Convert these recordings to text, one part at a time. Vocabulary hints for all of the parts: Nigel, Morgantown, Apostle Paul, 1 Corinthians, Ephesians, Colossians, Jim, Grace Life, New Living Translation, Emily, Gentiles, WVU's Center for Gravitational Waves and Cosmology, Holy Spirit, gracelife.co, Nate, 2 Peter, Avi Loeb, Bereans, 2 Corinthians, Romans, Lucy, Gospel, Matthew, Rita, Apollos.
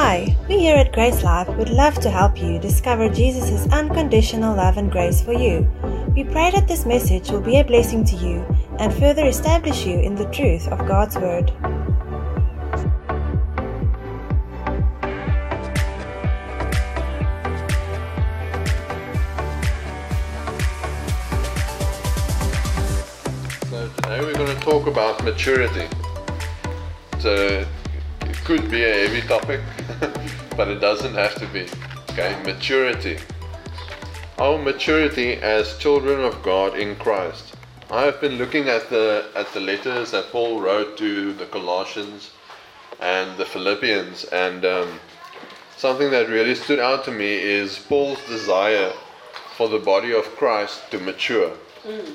Hi, we here at Grace Life would love to help you discover Jesus' unconditional love and grace for you. We pray that this message will be a blessing to you and further establish you in the truth of God's Word. So today we're going to talk about maturity. It could be a heavy topic, but it doesn't have to be. Okay, maturity. Our maturity as children of God in Christ. I have been looking at the letters that Paul wrote to the Colossians and the Philippians, and something that really stood out to me is Paul's desire for the body of Christ to mature.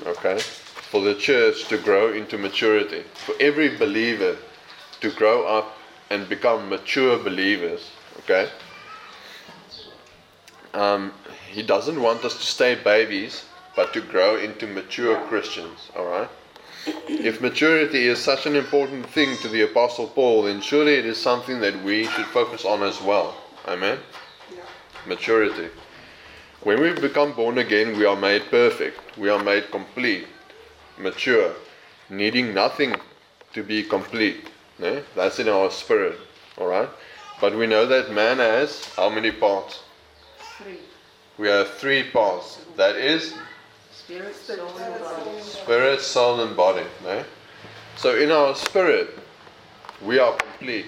Okay, for the church to grow into maturity, for every believer to grow up and become mature believers. Okay. He doesn't want us to stay babies, but to grow into mature Christians. Alright? If maturity is such an important thing to the Apostle Paul, then surely it is something that we should focus on as well. Amen? Yeah. Maturity. When we become born again, we are made perfect. We are made complete, mature, needing nothing to be complete. No? That's in our spirit. Alright? But we know that man has how many parts? 3. We have 3 parts. That is? Spirit, soul and body. No? So in our spirit, we are complete.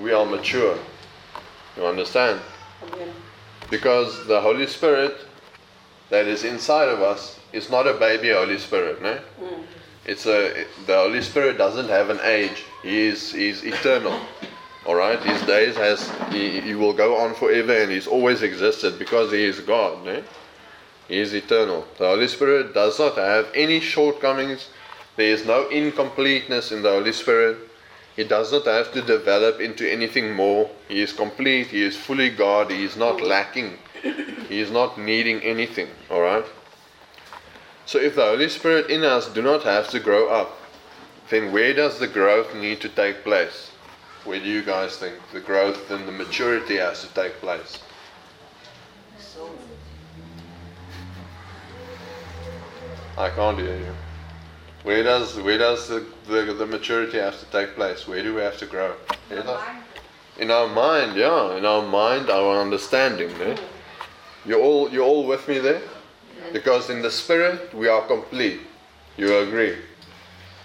We are mature. You understand? Because the Holy Spirit that is inside of us is not a baby Holy Spirit. No? The Holy Spirit doesn't have an age. He is eternal. Alright? His days he will go on forever, and he's always existed because he is God. Eh? He is eternal. The Holy Spirit does not have any shortcomings. There is no incompleteness in the Holy Spirit. He does not have to develop into anything more. He is complete. He is fully God. He is not lacking. He is not needing anything. Alright? So if the Holy Spirit in us do not have to grow up, then where does the growth need to take place? Where do you guys think the growth and the maturity has to take place? I can't hear you. Where does the maturity have to take place? Where do we have to grow? In our mind, yeah. In our mind, our understanding. Eh? You're all with me there? Because in the Spirit, we are complete. You agree?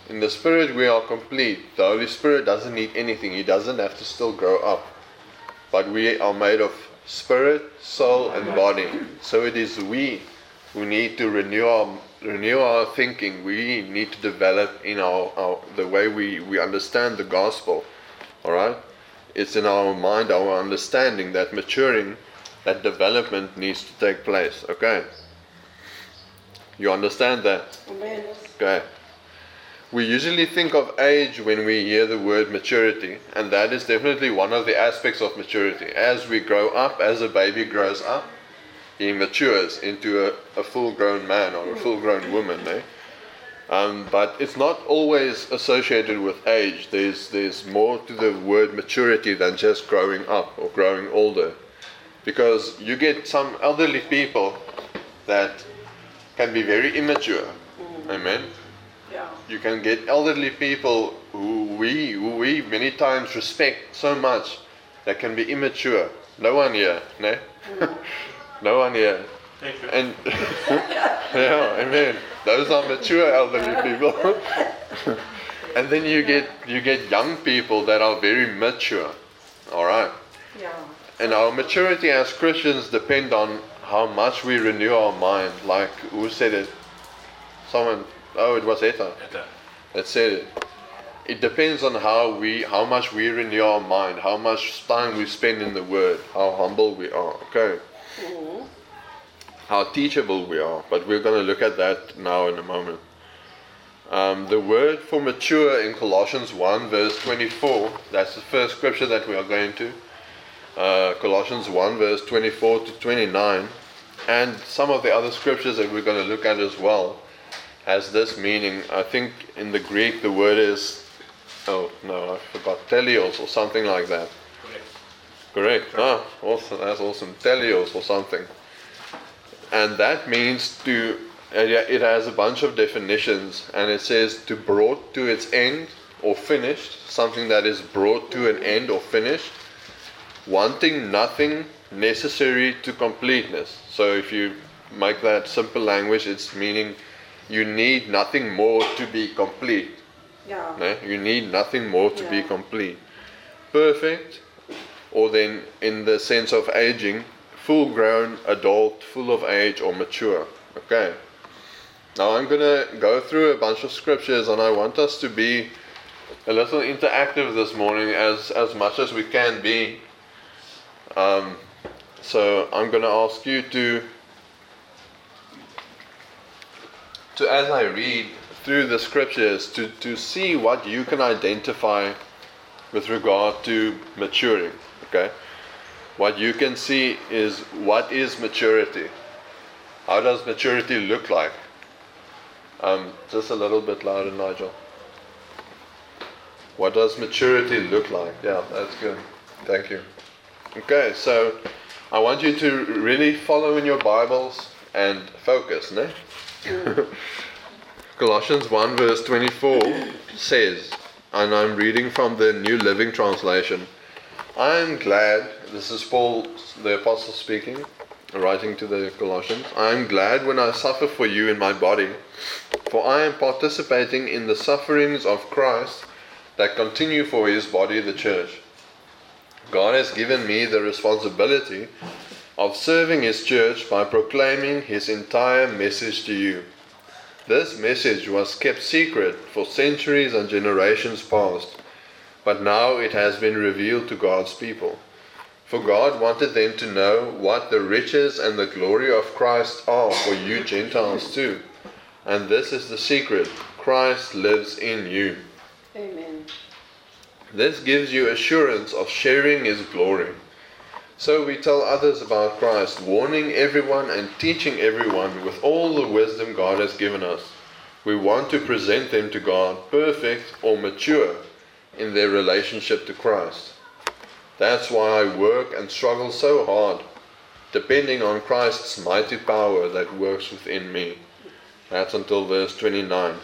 In the Spirit, we are complete. The Holy Spirit doesn't need anything. He doesn't have to still grow up. But we are made of spirit, soul, and body. So it is we who need to renew our thinking. We need to develop in the way we understand the Gospel. Alright? It's in our mind, our understanding, that maturing, that development needs to take place. Okay? You understand that? Amen. Okay. We usually think of age when we hear the word maturity, and that is definitely one of the aspects of maturity. As we grow up, as a baby grows up, he matures into a full-grown man or a full-grown woman. Eh? But it's not always associated with age. There's more to the word maturity than just growing up or growing older. Because you get some elderly people that can be very immature. Amen? Yeah. You can get elderly people who we many times respect so much that can be immature. No one here, no? No one here. Thank you. And yeah, amen. Those are mature elderly people. And then you get young people that are very mature. Alright? Yeah. And our maturity as Christians depend on how much we renew our mind. Like, who said it? Someone, it was Eta that said it. It depends on how much we renew our mind, how much time we spend in the Word, how humble we are, okay? Mm-hmm. How teachable we are, but we're going to look at that now in a moment. The word for mature in Colossians 1 verse 24, that's the first scripture that we are going to. Colossians 1 verse 24 to 29, and some of the other scriptures that we're going to look at as well, has this meaning. I think in the Greek the word is Telios or something like that. Correct. Ah, awesome. That's awesome. Telios or something. And that means to, it has a bunch of definitions, and it says to brought to its end or finished, something that is brought to an end or finished, wanting nothing necessary to completeness. So if you make that simple language, it's meaning you need nothing more to be complete. Yeah. No? You need nothing more to be complete. Perfect, or then in the sense of aging, full-grown, adult, full of age, or mature. Okay. Now I'm going to go through a bunch of scriptures, and I want us to be a little interactive this morning as much as we can be. So I'm going to ask you to as I read through the scriptures, to see what you can identify with regard to maturing. Okay? What you can see is, what is maturity? How does maturity look like? Just a little bit louder, Nigel. What does maturity look like? Yeah, that's good. Thank you. Okay, so I want you to really follow in your Bibles and focus, no? Colossians 1 verse 24 says, and I'm reading from the New Living Translation, I am glad, this is Paul the Apostle speaking, writing to the Colossians, I am glad when I suffer for you in my body, for I am participating in the sufferings of Christ that continue for his body, the church. God has given me the responsibility of serving his church by proclaiming his entire message to you. This message was kept secret for centuries and generations past, but now it has been revealed to God's people. For God wanted them to know what the riches and the glory of Christ are for you Gentiles too. And this is the secret: Christ lives in you. Amen. This gives you assurance of sharing his glory. So we tell others about Christ, warning everyone and teaching everyone with all the wisdom God has given us. We want to present them to God perfect or mature in their relationship to Christ. That's why I work and struggle so hard, depending on Christ's mighty power that works within me. That's until verse 29.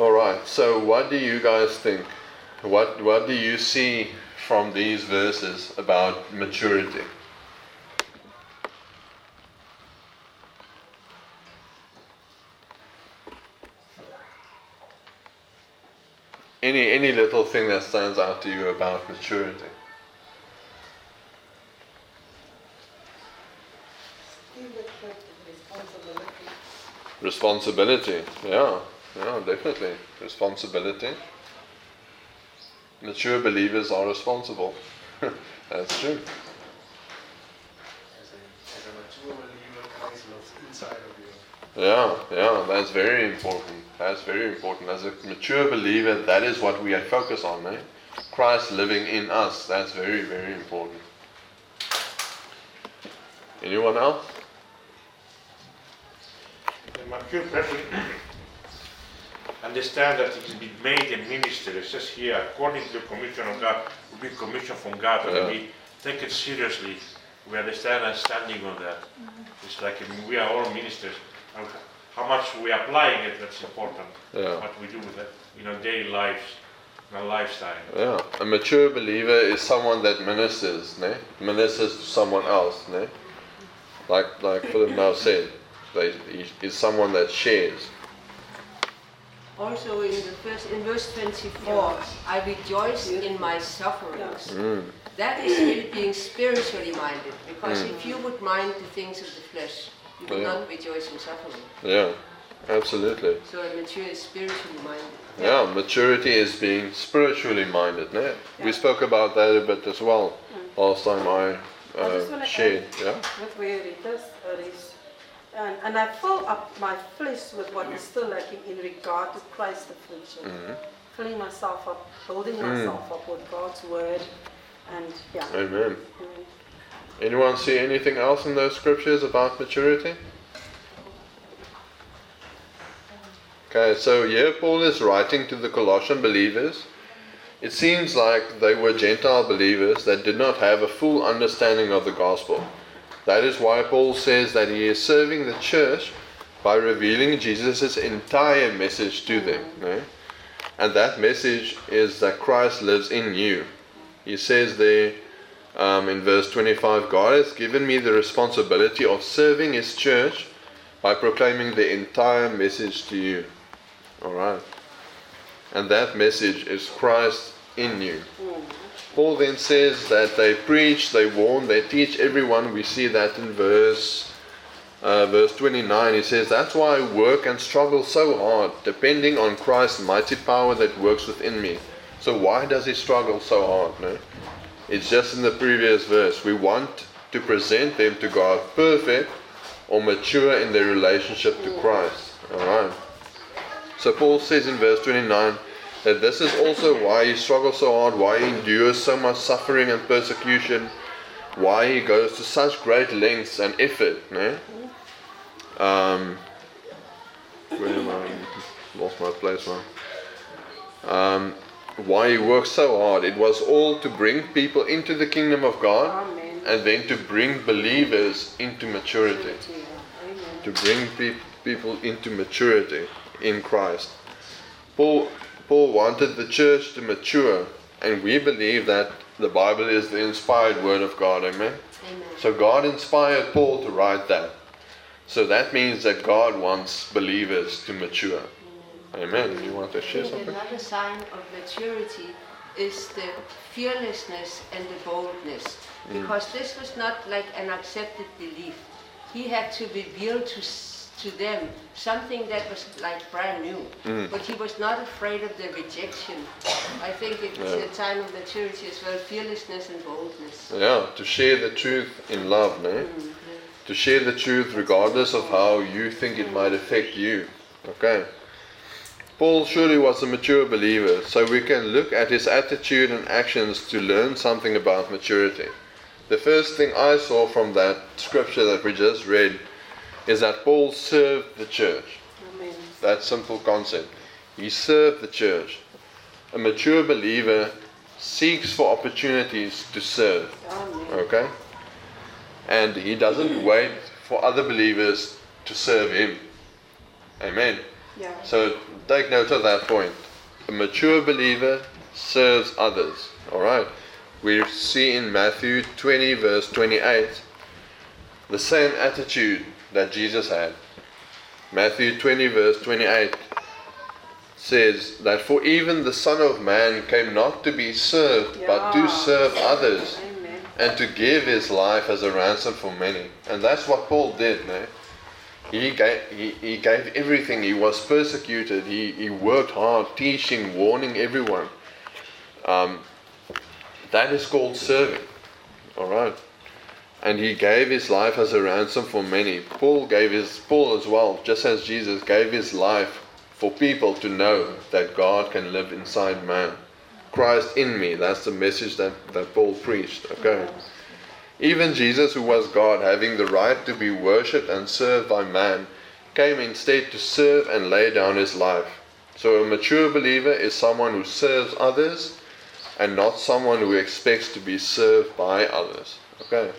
Alright, so what do you guys think? What do you see from these verses about maturity? Any little thing that stands out to you about maturity? Responsibility, yeah. Yeah, definitely. Responsibility. Mature believers are responsible. That's true. As a mature believer, Christ lives inside of you. Yeah, that's very important. That's very important. As a mature believer, that is what we focus on, eh? Christ living in us. That's very, very important. Anyone else? The mature person understand that it has been made a minister. It says here, according to the commission of God, we be commissioned from God, and we take it seriously. We understand and standing on that. Mm-hmm. It's like we are all ministers. And how much we are applying it, that's important. Yeah. What we do with it in our daily lives, in our lifestyle. Yeah, a mature believer is someone that ministers, ne? Ministers to someone else, ne? Like Philip now said, is someone that shares. Also in verse 24, I rejoice in my sufferings. That is really being spiritually minded, because if you would mind the things of the flesh, you would not rejoice in suffering. Yeah, absolutely. So a mature is spiritually minded. Yeah, maturity is being spiritually minded. No? Yeah. We spoke about that a bit as well last time I shared. Yeah? What we read is, and I fill up my flesh with what is still lacking in regard to Christ's affliction. Filling myself up, building myself up with God's word. And Amen. Anyone see anything else in those scriptures about maturity? Okay, so here Paul is writing to the Colossian believers. It seems like they were Gentile believers that did not have a full understanding of the gospel. That is why Paul says that he is serving the church by revealing Jesus' entire message to them. No? And that message is that Christ lives in you. He says there in verse 25, God has given me the responsibility of serving His church by proclaiming the entire message to you. Alright. And that message is Christ in you. Paul then says that they preach, they warn, they teach everyone. We see that in verse 29. He says, that's why I work and struggle so hard, depending on Christ's mighty power that works within me. So why does he struggle so hard? No? It's just in the previous verse. We want to present them to God perfect or mature in their relationship to Christ. Alright. So Paul says in verse 29 that this is also why he struggles so hard, why he endures so much suffering and persecution, why he goes to such great lengths and effort. No? Where am I? Lost my place now. Why he works so hard. It was all to bring people into the kingdom of God. Amen. And then to bring believers into maturity. Amen. To bring people into maturity in Christ. Paul wanted the church to mature, and we believe that the Bible is the inspired word of God. Amen? Amen. So God inspired Paul to write that. So that means that God wants believers to mature. Amen. Amen. You want to share something? Another sign of maturity is the fearlessness and the boldness. Because this was not like an accepted belief. He had to reveal to them something that was like brand new. But he was not afraid of the rejection. I think it was a time of maturity as well, fearlessness and boldness. Yeah, to share the truth in love, no? To share the truth regardless of how you think it might affect you. Okay. Paul surely was a mature believer, so we can look at his attitude and actions to learn something about maturity. The first thing I saw from that scripture that we just read is that Paul served the church. Amen. That simple concept. He served the church. A mature believer seeks for opportunities to serve. Amen. Okay? And he doesn't wait for other believers to serve him. Amen. Yeah. So take note of that point. A mature believer serves others. Alright. We see in Matthew 20 verse 28 the same attitude that Jesus had. Matthew 20 verse 28 says that for even the Son of Man came not to be served, but to serve others. Amen. And to give his life as a ransom for many. And that's what Paul did, man. He gave everything. He was persecuted. He worked hard, teaching, warning everyone. That is called serving. Alright. And he gave his life as a ransom for many. Paul as well, just as Jesus gave his life for people to know that God can live inside man. Christ in me. That's the message that Paul preached. Okay. Even Jesus, who was God, having the right to be worshipped and served by man, came instead to serve and lay down his life. So a mature believer is someone who serves others and not someone who expects to be served by others. Okay.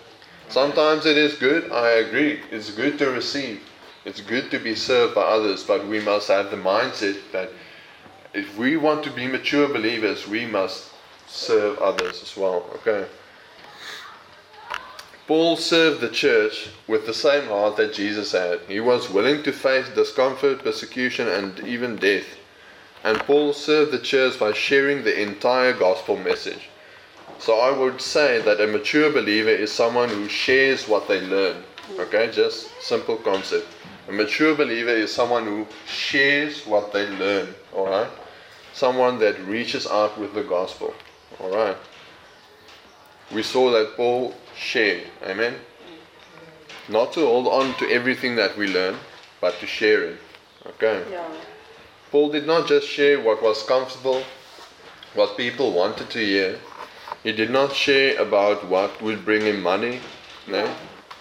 Sometimes it is good, I agree, it's good to receive, it's good to be served by others, but we must have the mindset that if we want to be mature believers, we must serve others as well, okay? Paul served the church with the same heart that Jesus had. He was willing to face discomfort, persecution, and even death. And Paul served the church by sharing the entire gospel message. So I would say that a mature believer is someone who shares what they learn. Okay, just simple concept. A mature believer is someone who shares what they learn. Alright? Someone that reaches out with the gospel. Alright? We saw that Paul shared. Amen? Not to hold on to everything that we learn, but to share it. Okay? Yeah. Paul did not just share what was comfortable, what people wanted to hear. He did not share about what would bring him money. No,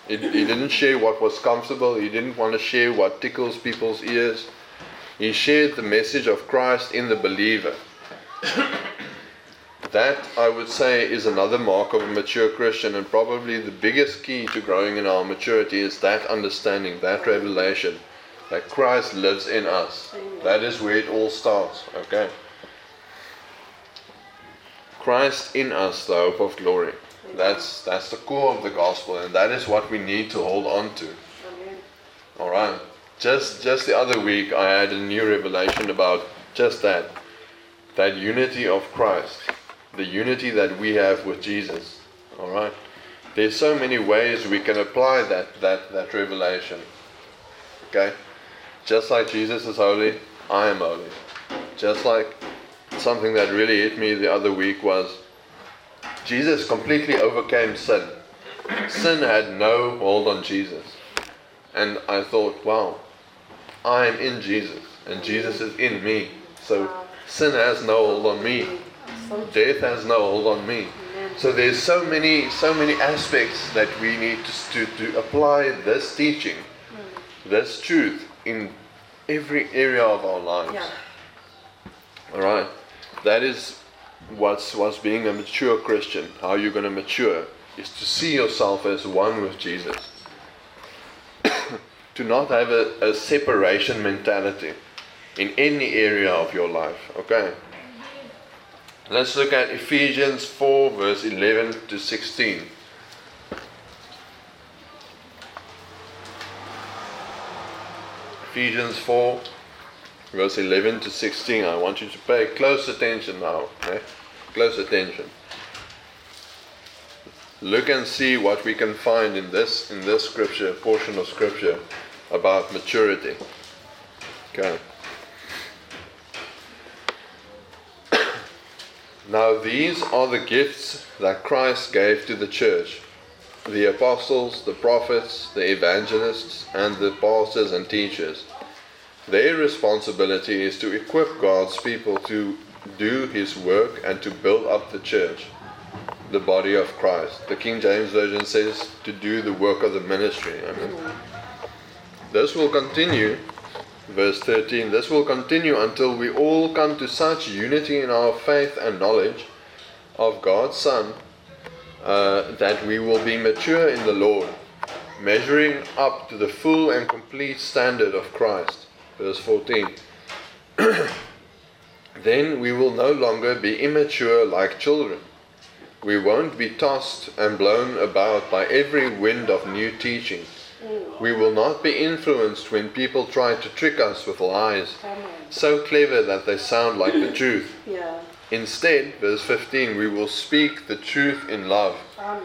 he didn't share what was comfortable. He didn't want to share what tickles people's ears. He shared the message of Christ in the believer. that, I would say, is another mark of a mature Christian, and probably the biggest key to growing in our maturity is that understanding, that revelation, that Christ lives in us. Amen. That is where it all starts, okay? Christ in us, the hope of glory. Amen. That's the core of the gospel, and that is what we need to hold on to. All right. Just the other week, I had a new revelation about just that. That unity of Christ. The unity that we have with Jesus. All right. There's so many ways we can apply that revelation. Okay. Just like Jesus is holy, I am holy. Just like something that really hit me the other week was Jesus completely overcame sin. Sin had no hold on Jesus. And I thought, wow, I am in Jesus, and Jesus is in me. So sin has no hold on me. Death has no hold on me. So there's so many aspects that we need to apply this teaching, this truth, in every area of our lives. Yeah. All right, that is what's being a mature Christian. How you're going to mature is to see yourself as one with Jesus. Do not have a separation mentality in any area of your life. Okay. Let's look at Ephesians 4 verse 11 to 16. Ephesians 4 verse 11 to 16. I want you to pay close attention now. Okay? Close attention. Look and see what we can find in this scripture, portion of scripture, about maturity. Okay. Now these are the gifts that Christ gave to the church: the apostles, the prophets, the evangelists, and the pastors and teachers. Their responsibility is to equip God's people to do His work and to build up the church, the body of Christ. The King James Version says to do the work of the ministry. I mean, this will continue, verse 13, this will continue until we all come to such unity in our faith and knowledge of God's Son, that we will be mature in the Lord, measuring up to the full and complete standard of Christ. Verse 14. Then we will no longer be immature like children. We won't be tossed and blown about by every wind of new teaching. We will not be influenced when people try to trick us with lies, so clever that they sound like the truth. Yeah. Instead, verse 15, we will speak the truth in love, Amen.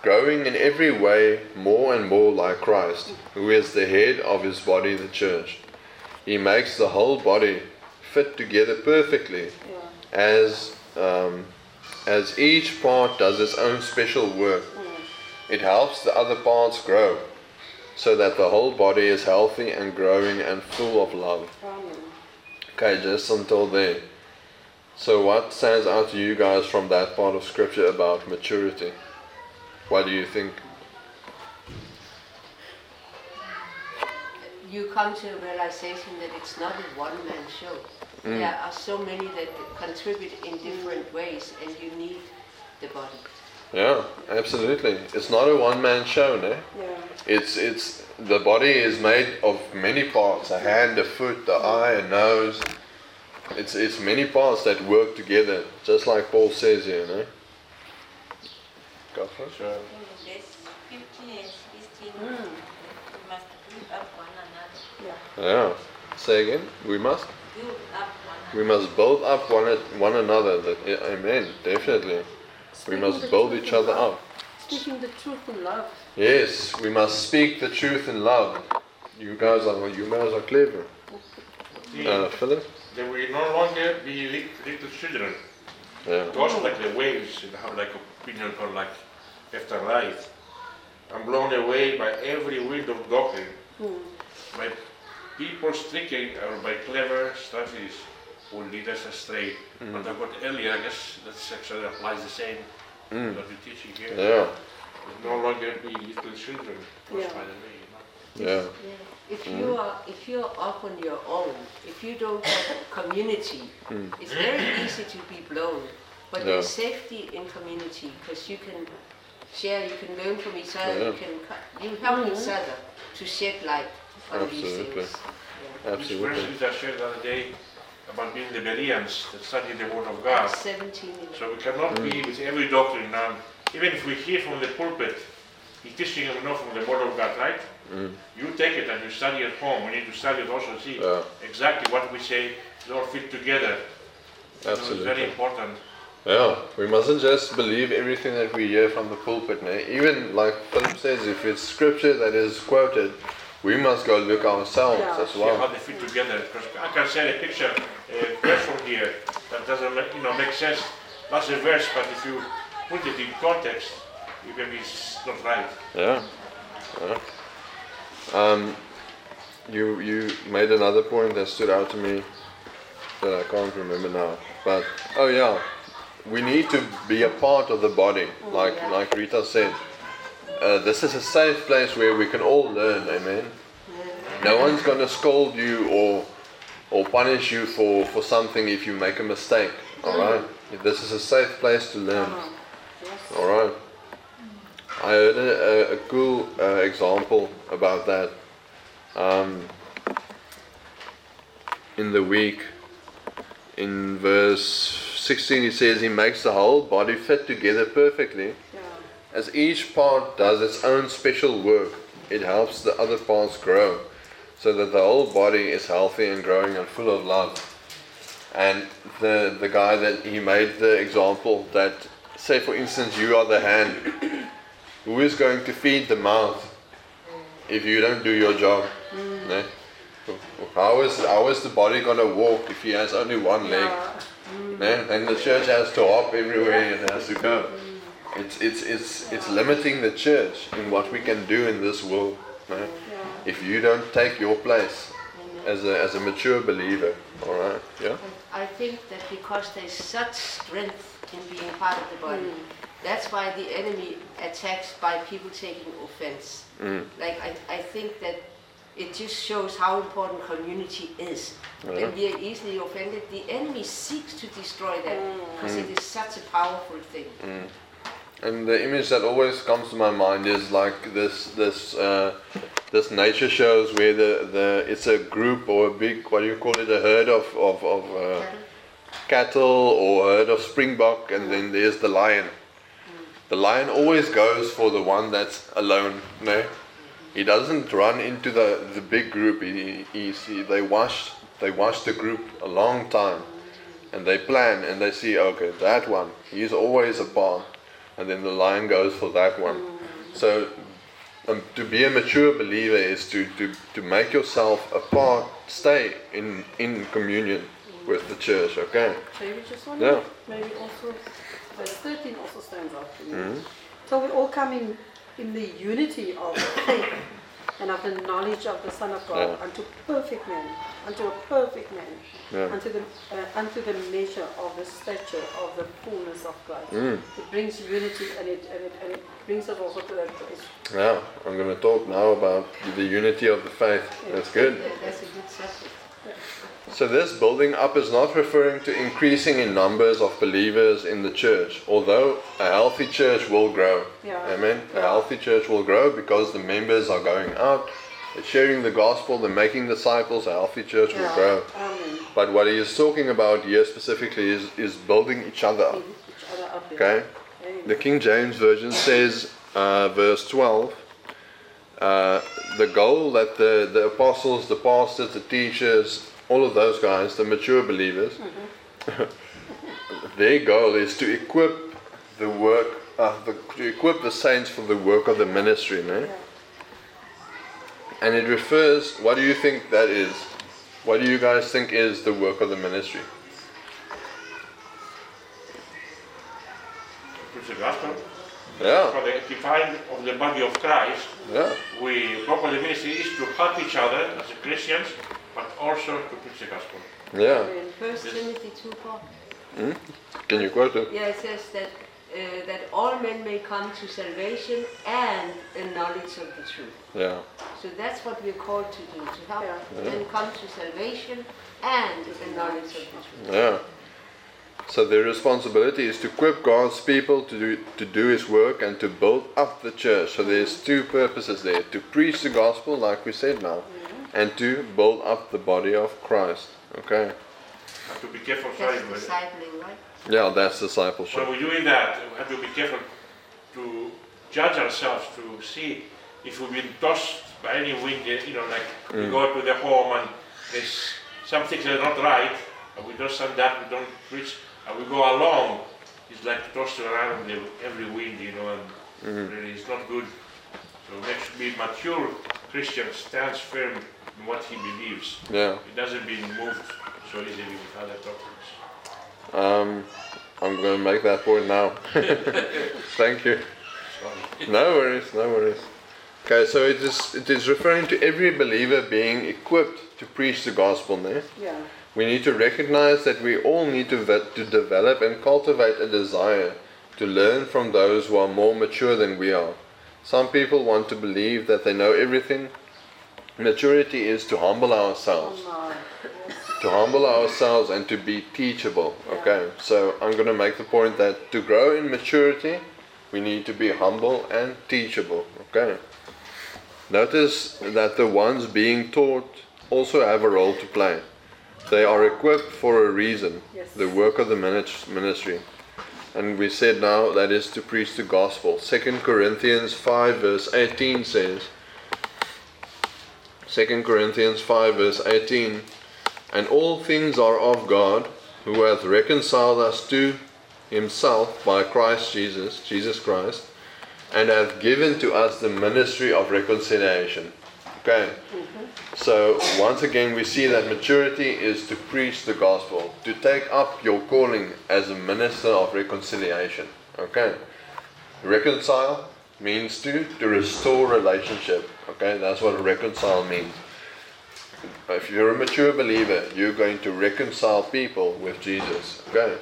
Growing in every way more and more like Christ, who is the head of His body, the church. He makes the whole body fit together perfectly, as each part does its own special work. It helps the other parts grow, so that the whole body is healthy and growing and full of love. Okay, just until there. So what stands out to you guys from that part of scripture about maturity? What do you think? You come to a realization that it's not a one-man show. There are so many that contribute in different ways, and you need the body. Yeah, absolutely. It's not a one-man show, no? Yeah. It's the body is made of many parts: a hand, a foot, the eye, a nose. It's many parts that work together, just like Paul says here, no? Go for it. Sure. We must build up one another. Yeah. Say again. We must. We must build up one another. Amen. Definitely. We must build each other up. Speaking the truth in love. Yes, we must speak the truth in love. You guys are clever. Philip? They will no longer be little children. Yeah. Tossed like the waves, like a pinnacle, like left and right. I'm blown away by every wind of doctrine. By people's thinking or by clever strategies will lead us astray. But I got earlier, I guess that actually applies the same that we're teaching here. Yeah. We'll no longer be little children, pushed by the way. You know? Yeah. If you're up on your own, if you don't have community, it's very easy to be blown. But there's safety in community, because you can share, you can learn from each other, you help each other to shed light on these things. Yeah. Absolutely. These verses I shared the other day about being the Bereans that study the Word of God. 17. So we cannot be with every doctrine now. Even if we hear from the pulpit, he's teaching them enough from the Word of God, right? You take it and you study at home. We need to study it also, see exactly what we say, they all fit together. Absolutely. So it's very important. Yeah, we mustn't just believe everything that we hear from the pulpit, man. Even like Philip says, if it's scripture that is quoted, we must go look ourselves as well. See how they fit together. Because I can send a picture, a verse from here that doesn't make, make sense. That's a verse, but if you put it in context, you can be not right. Yeah. You made another point that stood out to me that I can't remember now. But we need to be a part of the body, like Rita said. This is a safe place where we can all learn, amen? No one's going to scold you or punish you for something if you make a mistake, alright? This is a safe place to learn, alright? I heard a cool example about that in the week. In verse 16 it says, he makes the whole body fit together perfectly. As each part does its own special work, it helps the other parts grow, so that the whole body is healthy and growing and full of love. And the guy that he made the example that, say for instance, you are the hand. Who is going to feed the mouth if you don't do your job? No? How is the body going to walk if he has only one leg? No? Then the church has to hop everywhere and has to go. It's limiting the church in what we can do in this world. No? If you don't take your place as a mature believer, all right? Yeah. I think that because there's such strength in being part of the body, that's why the enemy attacks by people taking offense. Like I think that it just shows how important community is. When we are easily offended, the enemy seeks to destroy that, because it is such a powerful thing. And the image that always comes to my mind is like this nature shows where it's a group or a big, what do you call it, a herd of cattle or a herd of springbok, and then there's the lion. The lion always goes for the one that's alone. No, he doesn't run into the big group. They watch the group a long time, and they plan and they see, okay, that one, he's always a part, and then the lion goes for that one. So, to be a mature believer is to make yourself a part, stay in communion with the church. Okay. Maybe just one. Yeah. Maybe also. Verse 13 also stands out for me. So we all come in the unity of faith and of the knowledge of the Son of God unto a perfect man, unto the measure of the stature of the fullness of Christ. It brings unity and it brings us also to that place. Yeah, I'm going to talk now about the unity of the faith. Yes. That's good. Yeah, that's a good subject. So this building up is not referring to increasing in numbers of believers in the church, although a healthy church will grow. Amen. A healthy church will grow because the members are going out, they're sharing the gospel, they're making disciples. A healthy church will grow. But what he is talking about here specifically is building each other up. Okay. The King James Version says, verse 12, the goal that the apostles, the pastors, the teachers, all of those guys, the mature believers, their goal is to equip the work, to equip the saints for the work of the ministry, no? And it refers. What do you think that is? What do you guys think is the work of the ministry? Preach the gospel. For the divine of the body of Christ. We properly ministry is to help each other as Christians, but also to preach the gospel. Yeah. 1 Timothy 2:4. Can you quote it? Yeah, it says that all men may come to salvation and a knowledge of the truth. Yeah. So that's what we're called to do, to help men come to salvation and a knowledge of the truth. Yeah. So the responsibility is to equip God's people to do His work and to build up the church. So there's two purposes there. To preach the gospel, like we said now, and to build up the body of Christ. Okay? Have to be careful. That's discipling, right? Yeah, that's discipleship. When we're doing that, we have to be careful to judge ourselves, to see if we've been tossed by any wind, you know, like we go to the home and there's some things that are not right, and we don't stand up, we don't preach, and we go along. It's like tossed around every wind, you know, and really it's not good. So next, be mature Christian, stands firm in what he believes. Yeah. He doesn't be moved so easily with other topics. I'm going to make that point now. Thank you. Sorry. No worries, no worries. Okay, so it is referring to every believer being equipped to preach the gospel there. Yeah. We need to recognize that we all need to develop and cultivate a desire to learn from those who are more mature than we are. Some people want to believe that they know everything. Maturity is to humble ourselves. To humble ourselves and to be teachable. Okay, so I'm going to make the point that to grow in maturity, we need to be humble and teachable. Okay. Notice that the ones being taught also have a role to play. They are equipped for a reason, the work of the ministry. And we said now that is to preach the gospel. 2 Corinthians 5 verse 18 says, 2 Corinthians 5 verse 18, and all things are of God, who hath reconciled us to Himself by Christ Jesus Christ, and hath given to us the ministry of reconciliation. Okay. So, once again, we see that maturity is to preach the gospel, to take up your calling as a minister of reconciliation. Okay? Reconcile means to restore relationship. Okay? That's what reconcile means. If you're a mature believer, you're going to reconcile people with Jesus. Okay?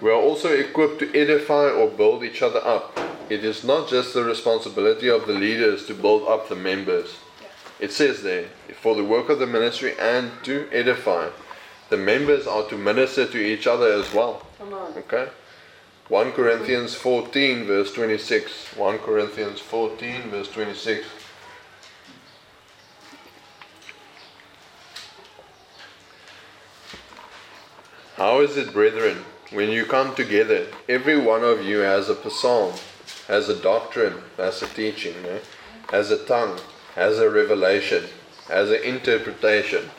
We are also equipped to edify or build each other up. It is not just the responsibility of the leaders to build up the members. It says there, for the work of the ministry and to edify. The members are to minister to each other as well. Come on. Okay? 1 Corinthians 14 verse 26. 1 Corinthians 14 verse 26. How is it, brethren, when you come together, every one of you has a psalm, has a doctrine, has a teaching, has a tongue, as a revelation, as an interpretation.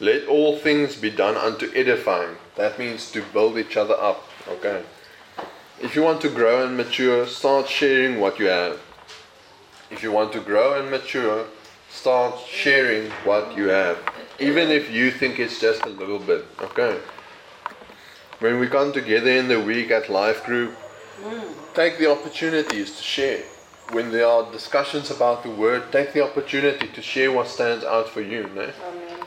Let all things be done unto edifying. That means to build each other up. Okay. If you want to grow and mature, start sharing what you have. If you want to grow and mature, start sharing what you have. Even if you think it's just a little bit. Okay. When we come together in the week at Life Group, take the opportunities to share. When there are discussions about the Word, take the opportunity to share what stands out for you. No?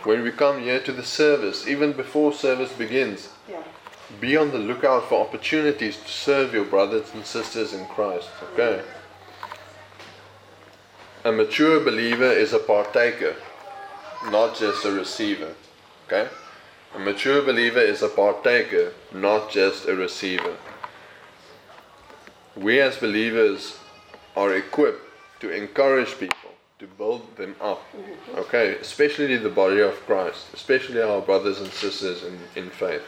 When we come here to the service, even before service begins, be on the lookout for opportunities to serve your brothers and sisters in Christ. Okay. A mature believer is a partaker, not just a receiver. Okay. A mature believer is a partaker, not just a receiver. We as believers are equipped to encourage people, to build them up. Okay, especially the body of Christ, especially our brothers and sisters in faith.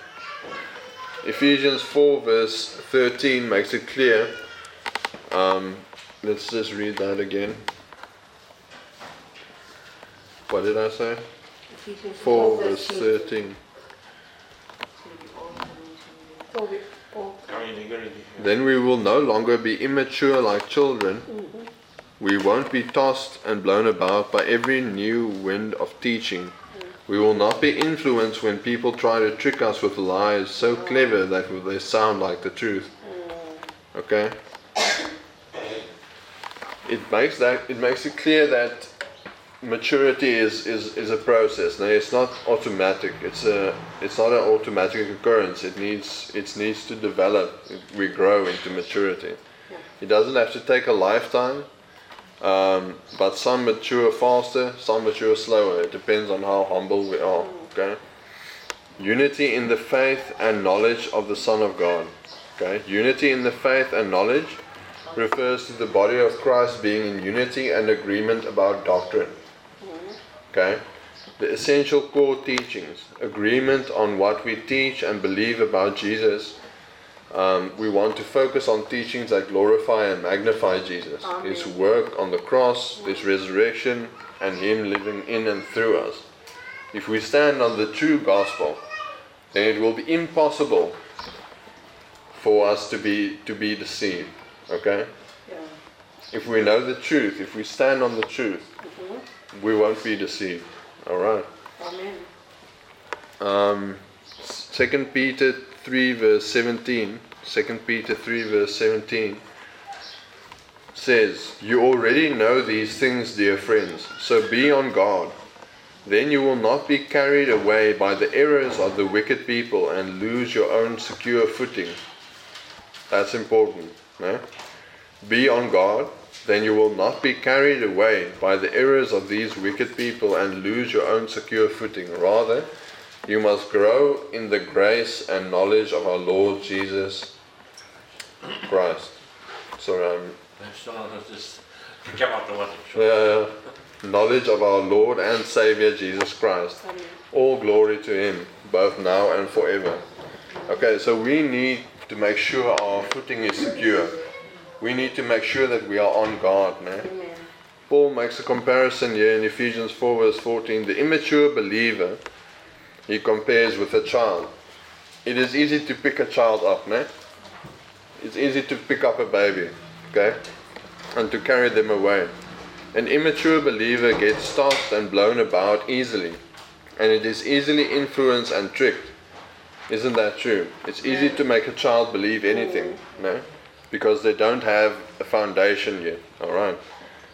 Ephesians 4 verse 13 makes it clear. Let's just read that again. What did I say? Ephesians 4 verse 13. Then we will no longer be immature like children. We won't be tossed and blown about by every new wind of teaching. We will not be influenced when people try to trick us with lies so clever that they sound like the truth. Okay? It makes it clear that maturity is a process. Now, it's not automatic. It's not an automatic occurrence. It needs to develop. We grow into maturity. It doesn't have to take a lifetime, but some mature faster, some mature slower. It depends on how humble we are. Okay. Unity in the faith and knowledge of the Son of God. Okay? Unity in the faith and knowledge refers to the body of Christ being in unity and agreement about doctrine. Okay? The essential core teachings, agreement on what we teach and believe about Jesus. We want to focus on teachings that glorify and magnify Jesus. Amen. His work on the cross, His resurrection, and Him living in and through us. If we stand on the true gospel, then it will be impossible for us to be deceived. Okay? Yeah. If we know the truth, if we stand on the truth, we won't be deceived. All right. Amen. 2 Peter 3 verse 17. 2 Peter 3 verse 17 says, "You already know these things, dear friends, so be on guard. Then you will not be carried away by the errors of the wicked people and lose your own secure footing." That's important. No? Be on guard. Then you will not be carried away by the errors of these wicked people and lose your own secure footing. Rather, you must grow in the grace and knowledge of our Lord Jesus Christ. Sorry, knowledge of our Lord and Savior Jesus Christ. All glory to Him, both now and forever. Okay, so we need to make sure our footing is secure. We need to make sure that we are on guard. No? Yeah. Paul makes a comparison here in Ephesians 4 verse 14. The immature believer, he compares with a child. It is easy to pick a child up. No? It's easy to pick up a baby, okay, and to carry them away. An immature believer gets tossed and blown about easily, and it is easily influenced and tricked. Isn't that true? It's easy to make a child believe anything. No? Because they don't have a foundation yet. All right.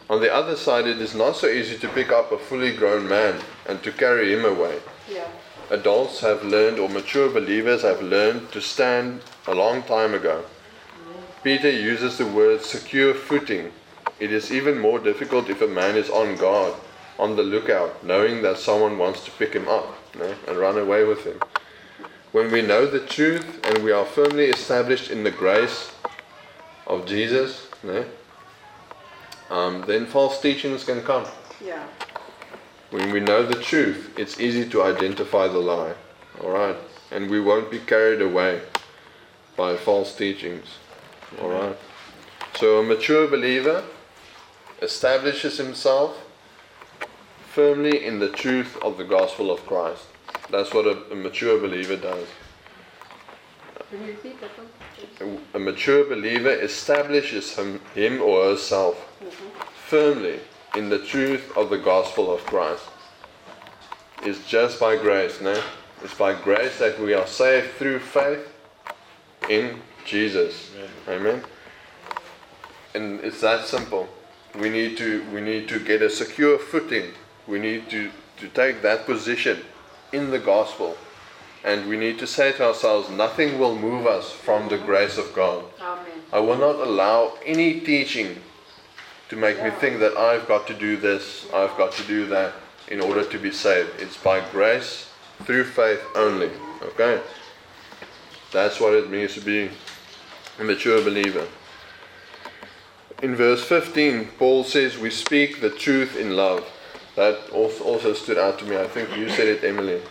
On the other side, it is not so easy to pick up a fully grown man and to carry him away. Yeah. Adults have learned, or mature believers have learned, to stand a long time ago. Peter uses the word secure footing. It is even more difficult if a man is on guard, on the lookout, knowing that someone wants to pick him up, no, and run away with him. When we know the truth and we are firmly established in the grace of Jesus, no? Then false teachings can come. Yeah. When we know the truth, it's easy to identify the lie. Alright? And we won't be carried away by false teachings. Alright? So a mature believer establishes himself firmly in the truth of the gospel of Christ. That's what a mature believer does. Can you repeat that one? A mature believer establishes him or herself firmly in the truth of the gospel of Christ. It's just by grace, no? It's by grace that we are saved through faith in Jesus. Amen. And it's that simple. We need to get a secure footing. We need to take that position in the gospel. And we need to say to ourselves, nothing will move us from the grace of God. Amen. I will not allow any teaching to make me think that I've got to do this, I've got to do that in order to be saved. It's by grace, through faith only. Okay? That's what it means to be a mature believer. In verse 15, Paul says, we speak the truth in love. That also stood out to me. I think you said it, Emily.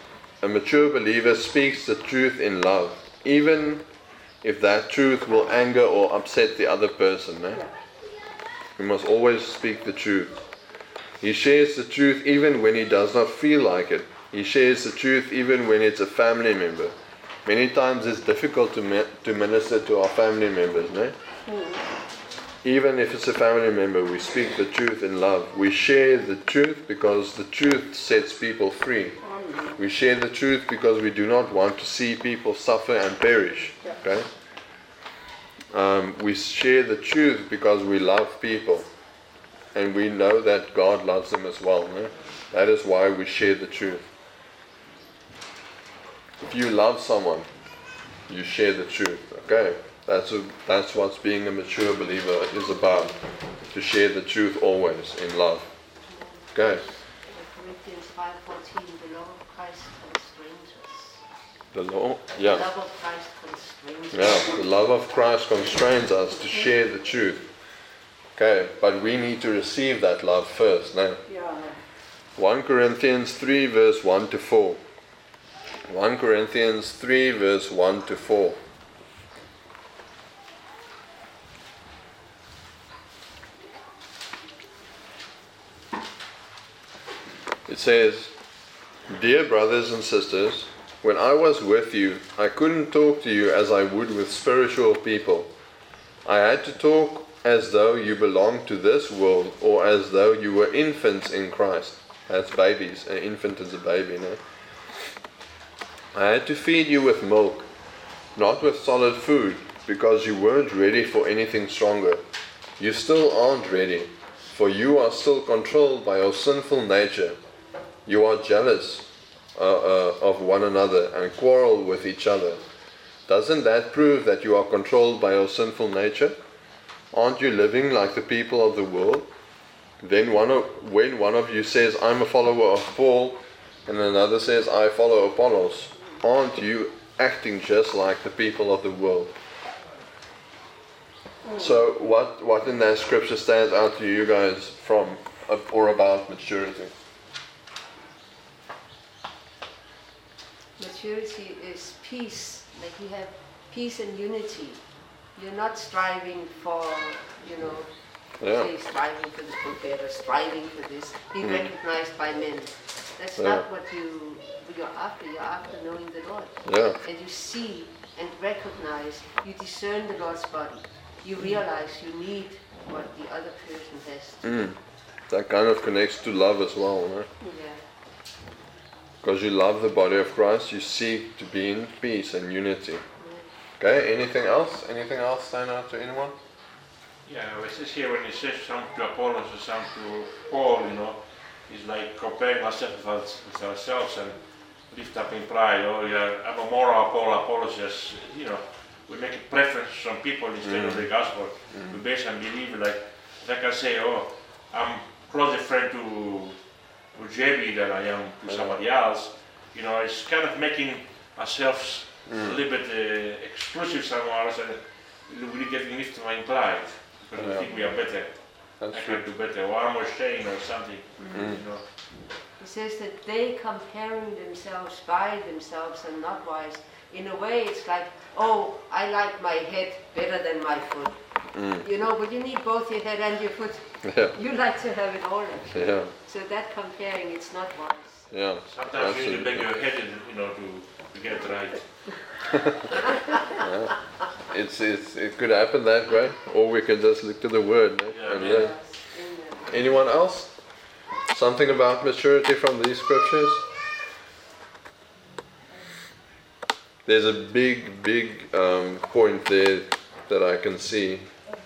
A mature believer speaks the truth in love, even if that truth will anger or upset the other person. Eh? We must always speak the truth. He shares the truth even when he does not feel like it. He shares the truth even when it's a family member. Many times it's difficult to minister to our family members. Eh? Even if it's a family member, we speak the truth in love. We share the truth because the truth sets people free. We share the truth because we do not want to see people suffer and perish. Okay? We share the truth because we love people. And we know that God loves them as well. No? That is why we share the truth. If you love someone, you share the truth. Okay? That's what being a mature believer is about. To share the truth always in love. Okay? Corinthians 5:14, the love of Christ constrains us. The law? Yeah. The love of Christ constrains us. Yeah, the love of Christ constrains us to share the truth. Okay, but we need to receive that love first. No? Yeah. 1 Corinthians 3 verse 1 to 4. 1 Corinthians 3 verse 1 to 4. It says, "Dear brothers and sisters, when I was with you, I couldn't talk to you as I would with spiritual people. I had to talk as though you belonged to this world, or as though you were infants in Christ." That's babies. An infant is a baby, no? "I had to feed you with milk, not with solid food, because you weren't ready for anything stronger. You still aren't ready, for you are still controlled by your sinful nature. You are jealous of one another and quarrel with each other. Doesn't that prove that you are controlled by your sinful nature? Aren't you living like the people of the world? Then when one of you says, 'I'm a follower of Paul,' and another says, 'I follow Apollos,' aren't you acting just like the people of the world?" So what in that scripture stands out to you guys from or about maturity? Maturity is peace, that you have peace and unity. You're not striving for, say striving for the forbidden, striving for this, being recognized by men. That's not what you're after. You're after knowing the Lord. Yeah. And you see and recognize, you discern the Lord's body. You realize you need what the other person has. That kind of connects to love as well, right? Yeah. Because you love the body of Christ, you seek to be in peace and unity. Okay, anything else? Anything else stand out to anyone? Yeah, it says here when he says something to Apollos or something to Paul, it's like comparing ourselves with ourselves and lift up in pride. Oh yeah, I'm a moral Apollos, yes, we make a preference on people instead of the gospel. We base and believe like I say, I'm closer friend to JB than I am to somebody else. It's kind of making ourselves a little bit exclusive somewhere else, and we get lifted by pride because we think we are better. That's I can do better, or I'm ashamed or something. It says that they comparing themselves by themselves and not wise. In a way, it's like, I like my head better than my foot. But you need both your head and your foot. Yeah. You like to have it all. Actually. Yeah. So that comparing, it's not wise. Yeah. Sometimes you need to bend your head, to get it right. Yeah. It could happen that way, or we can just look to the word. Anyone else? Something about maturity from these scriptures? There's a big point there that I can see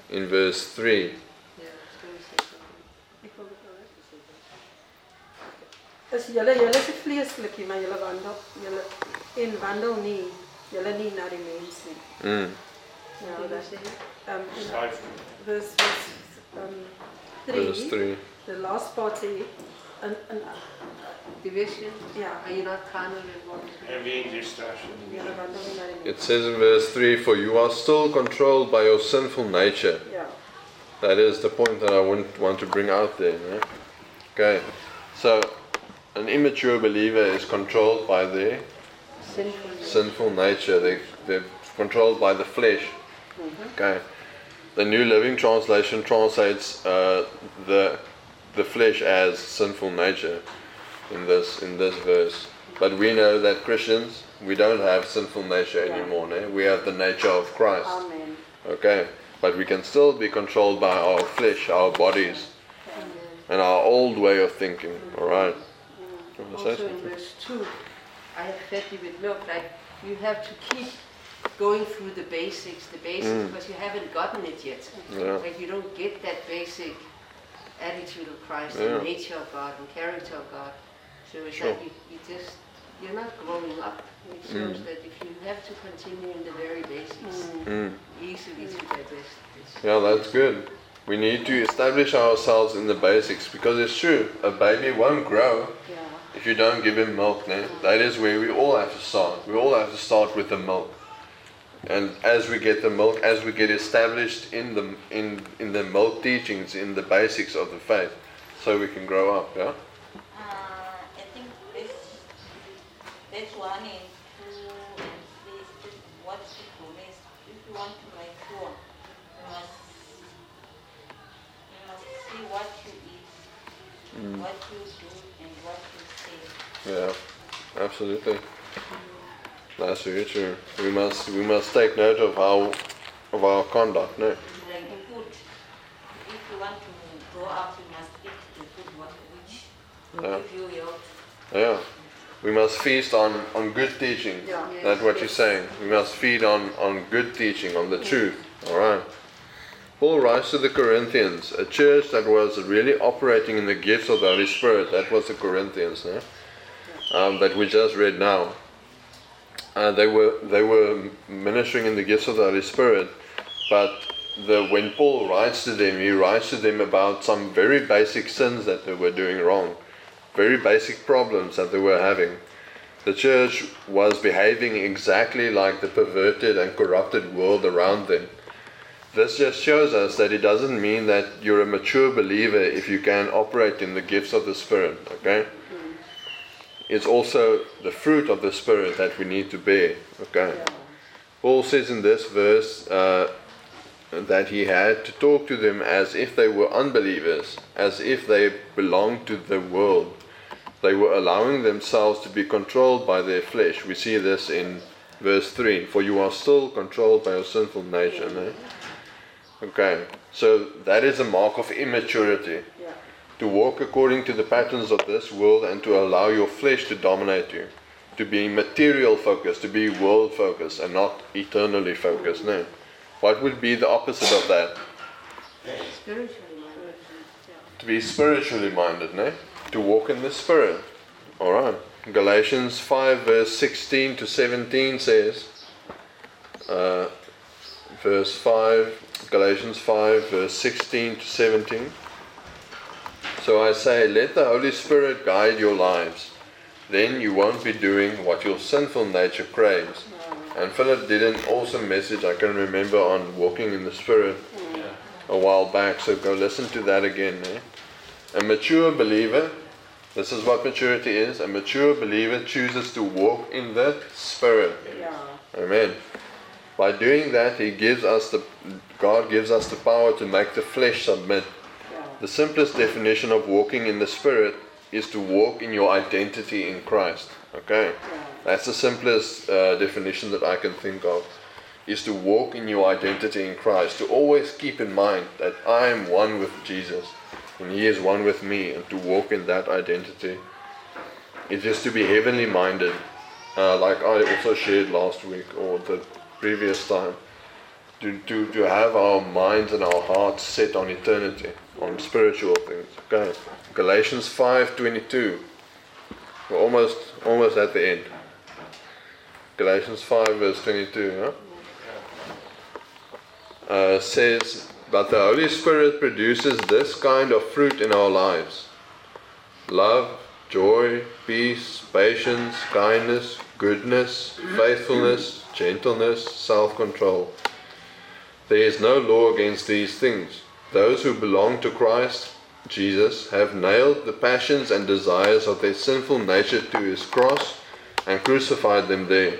in verse 3. Verse 3. The last party. Division? Yeah. Are you not carnal anymore? Envy, distraction. It says in verse 3, "For you are still controlled by your sinful nature." Yeah. That is the point that I wouldn't want to bring out there. No? Okay. So, an immature believer is controlled by their sinful nature. They're controlled by the flesh. Okay. The New Living Translation translates the flesh as sinful nature in this verse, but we know that Christians, we don't have sinful nature anymore. No? We have the nature of Christ. Amen. Okay, but we can still be controlled by our flesh, our bodies, and our old way of thinking. All right. Also in verse 2, I have fed you with milk. Like you have to keep going through the basics, because you haven't gotten it yet. Yeah. Like you don't get that basic attitude of Christ and nature of God and character of God. So it's like you're not growing up. It shows that if you have to continue in the very basics, easily to digest this. Yeah, that's good. We need to establish ourselves in the basics, because it's true, a baby won't grow If you don't give him milk, then that is where we all have to start. We all have to start with the milk. And as we get the milk, as we get established in the milk teachings, in the basics of the faith, so we can grow up, yeah? I think this one is to what people miss. If you want to make sure, you must see what you eat, what you do, and what you say. Yeah, absolutely. That's very true. We must take note of our conduct, no? Like the food. If you want to grow up, you must eat the food which will give you health. Yeah. We must feast on good teaching. Yeah. Yes. That's what you're saying. We must feed on good teaching, on the truth. Alright. Paul writes to the Corinthians, a church that was really operating in the gifts of the Holy Spirit. That was the Corinthians, no? That we just read now. They were ministering in the gifts of the Holy Spirit, but when Paul writes to them, he writes to them about some very basic sins that they were doing wrong, very basic problems that they were having. The church was behaving exactly like the perverted and corrupted world around them. This just shows us that it doesn't mean that you're a mature believer if you can operate in the gifts of the Spirit, okay? It's also the fruit of the Spirit that we need to bear. Okay. Yeah. Paul says in this verse that he had to talk to them as if they were unbelievers, as if they belonged to the world. They were allowing themselves to be controlled by their flesh. We see this in verse 3. For you are still controlled by your sinful nature. Yeah. Eh? Okay. So that is a mark of immaturity. Yeah. To walk according to the patterns of this world and to allow your flesh to dominate you. To be material focused, to be world focused and not eternally focused. No. What would be the opposite of that? Spiritually minded. To be spiritually minded, no? To walk in the Spirit. Alright. Galatians 5 verse 16 to 17 says, Galatians 5 verse 16 to 17. So I say, let the Holy Spirit guide your lives. Then you won't be doing what your sinful nature craves. And Philip did an awesome message, I can remember, on walking in the Spirit a while back. So go listen to that again. Eh? A mature believer, this is what maturity is. A mature believer chooses to walk in the Spirit. Yeah. Amen. By doing that, God gives us the power to make the flesh submit. The simplest definition of walking in the Spirit is to walk in your identity in Christ. Okay? That's the simplest definition that I can think of, is to walk in your identity in Christ. To always keep in mind that I am one with Jesus and He is one with me, and to walk in that identity. It is to be heavenly minded, like I also shared last week or the previous time. To have our minds and our hearts set on eternity, on spiritual things. Okay. Galatians 5:22. We're almost at the end. Galatians 5 verse 22. Huh? Says, but the Holy Spirit produces this kind of fruit in our lives: love, joy, peace, patience, kindness, goodness, faithfulness, gentleness, self-control. There is no law against these things. Those who belong to Christ Jesus have nailed the passions and desires of their sinful nature to His cross and crucified them there.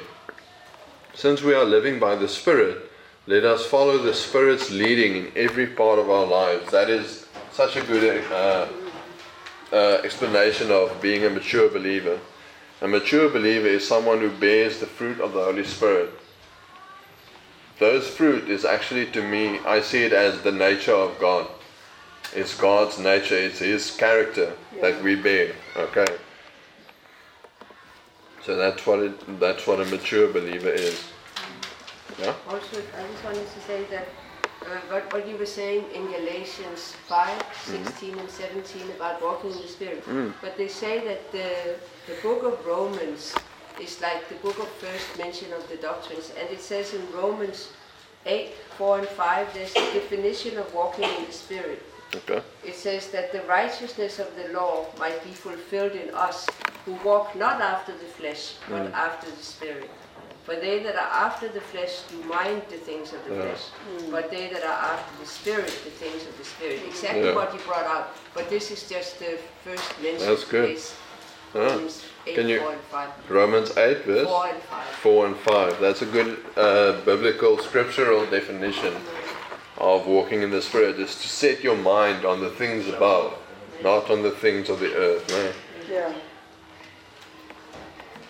Since we are living by the Spirit, let us follow the Spirit's leading in every part of our lives. That is such a good explanation of being a mature believer. A mature believer is someone who bears the fruit of the Holy Spirit. Those fruit is actually, to me, I see it as the nature of God. It's God's nature, it's His character that we bear. Okay. So that's what a mature believer is. Yeah? Also, I just wanted to say that what you were saying in Galatians 5, 16 and 17 about walking in the Spirit. But they say that the book of Romans is like the book of first mention of the doctrines, and it says in Romans 8:4-5 there's the definition of walking in the Spirit. Okay. It says that the righteousness of the law might be fulfilled in us who walk not after the flesh, but after the Spirit. For they that are after the flesh do mind the things of the flesh, but they that are after the Spirit, the things of the Spirit. Exactly what he brought out, but this is just the first mention. That's good. Romans 8 verse 4 and 5. 4 and 5. That's a good biblical scriptural definition of walking in the Spirit, is to set your mind on the things above, not on the things of the earth. No? Yeah.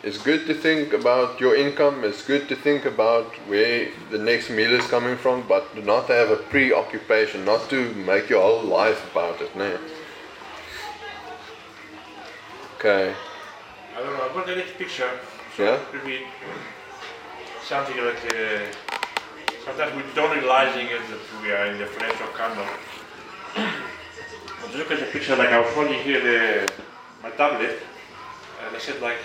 It's good to think about your income, it's good to think about where the next meal is coming from, but not to have a preoccupation, not to make your whole life about it. No? Okay. I don't know, I've got the next picture. So yeah? It could be something like sometimes we don't realizing it that we are in the flesh of carnal. But look at the picture, like I was holding here my tablet, and I said like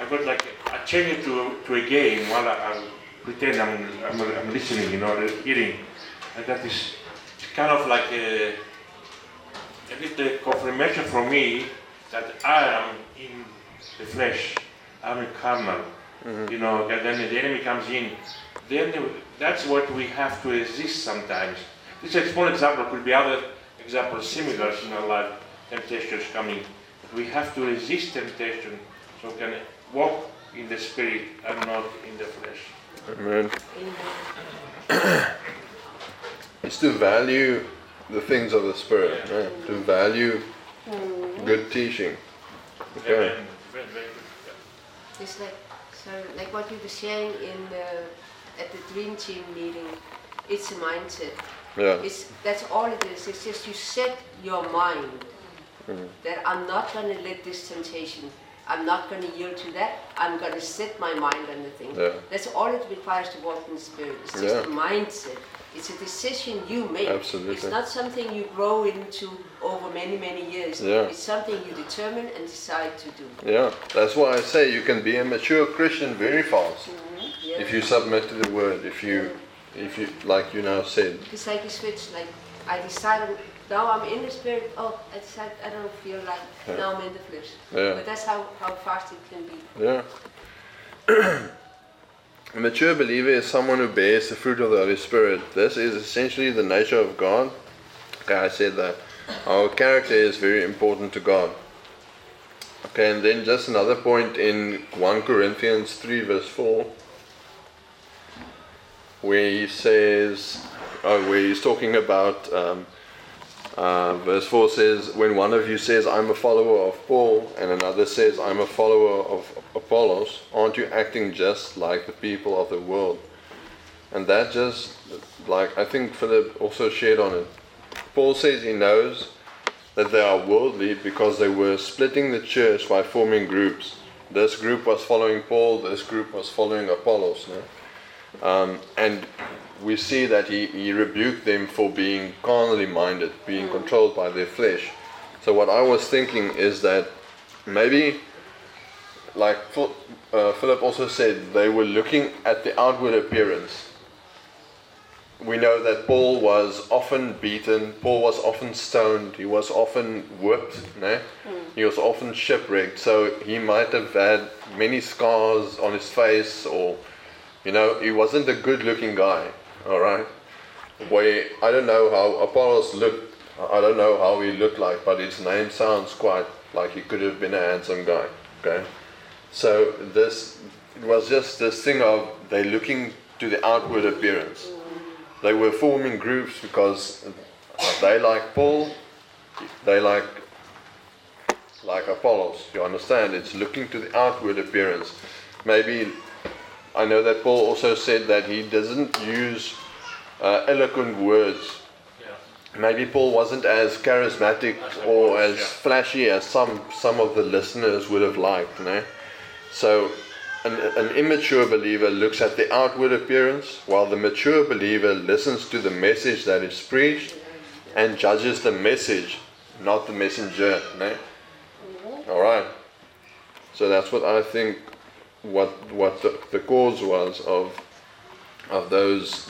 I got like I change it to a game while I pretend I'm listening, you know, hearing. And that is kind of like a little confirmation for me that I am in the flesh, I'm in carnal, you know, and then the enemy comes in. Then that's what we have to resist sometimes. This is one example, could be other examples similar in our life, temptations coming. We have to resist temptation so we can walk in the Spirit and not in the flesh. Amen. It's to value the things of the Spirit, right? To value good teaching. Okay. It's like, so like what you were saying in at the Dream Team meeting, it's a mindset. Yeah. That's all it is. It's just you set your mind that I'm not going to let this temptation, I'm not going to yield to that, I'm going to set my mind on the thing. Yeah. That's all it requires to walk in the Spirit. It's just a mindset. It's a decision you make. Absolutely. It's not something you grow into over many, many years. Yeah. It's something you determine and decide to do. Yeah, that's why I say you can be a mature Christian very fast if you submit to the Word. If you like you now said. It's like you switch. Like I decided now I'm in the Spirit. Oh, I decided I don't feel like now I'm in the flesh. Yeah. But that's how fast it can be. Yeah. A mature believer is someone who bears the fruit of the Holy Spirit. This is essentially the nature of God. Okay, I said that. Our character is very important to God. Okay, and then just another point in 1 Corinthians 3 verse 4, where he says, where he's talking about, verse 4 says, when one of you says, I'm a follower of Paul, and another says, I'm a follower of Apollos, aren't you acting just like the people of the world? And that just, like, I think Philip also shared on it. Paul says he knows that they are worldly because they were splitting the church by forming groups. This group was following Paul, this group was following Apollos. No? And we see that he rebuked them for being carnally minded, being controlled by their flesh. So what I was thinking is that maybe, like Philip also said, they were looking at the outward appearance. We know that Paul was often beaten, Paul was often stoned, he was often whipped, he was often shipwrecked, so he might have had many scars on his face, or, you know, he wasn't a good looking guy, alright? Where I don't know how Apollos looked, I don't know how he looked like, but his name sounds quite like he could have been a handsome guy, okay? So it was just this thing of they looking to the outward appearance. They were forming groups because they like Paul, they like Apollos, you understand? It's looking to the outward appearance. Maybe, I know that Paul also said that he doesn't use eloquent words. Yeah. Maybe Paul wasn't as charismatic or as flashy as some of the listeners would have liked. No? So An immature believer looks at the outward appearance, while the mature believer listens to the message that is preached and judges the message, not the messenger. No? Alright. So that's what I think what the cause was of those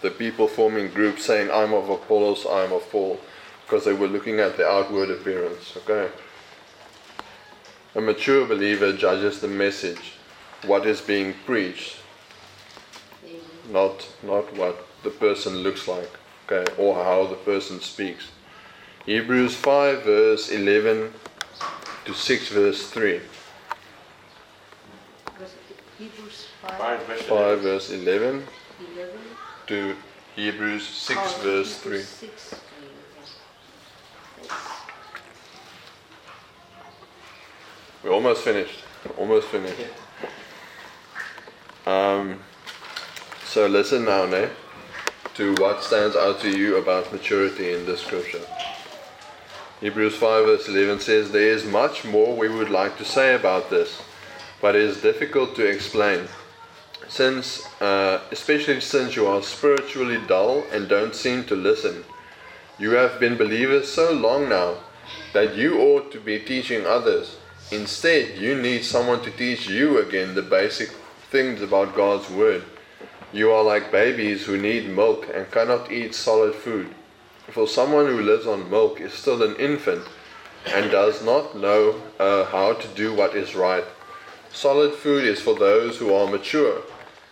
the people forming groups saying, I'm of Apollos, I'm of Paul, because they were looking at the outward appearance. Okay. A mature believer judges the message, what is being preached, not what the person looks like, okay, or how the person speaks. Hebrews 5 verse 11 to 6 verse 3. Hebrews 5 verse 11 to Hebrews 6 verse 3. We're almost finished. So listen now, Nate, to what stands out to you about maturity in this scripture. Hebrews 5 verse 11 says, there is much more we would like to say about this, but it is difficult to explain, since, especially since you are spiritually dull and don't seem to listen. You have been believers so long now that you ought to be teaching others. Instead, you need someone to teach you again the basic things about God's word. You are like babies who need milk and cannot eat solid food. For someone who lives on milk is still an infant and does not know how to do what is right. Solid food is for those who are mature,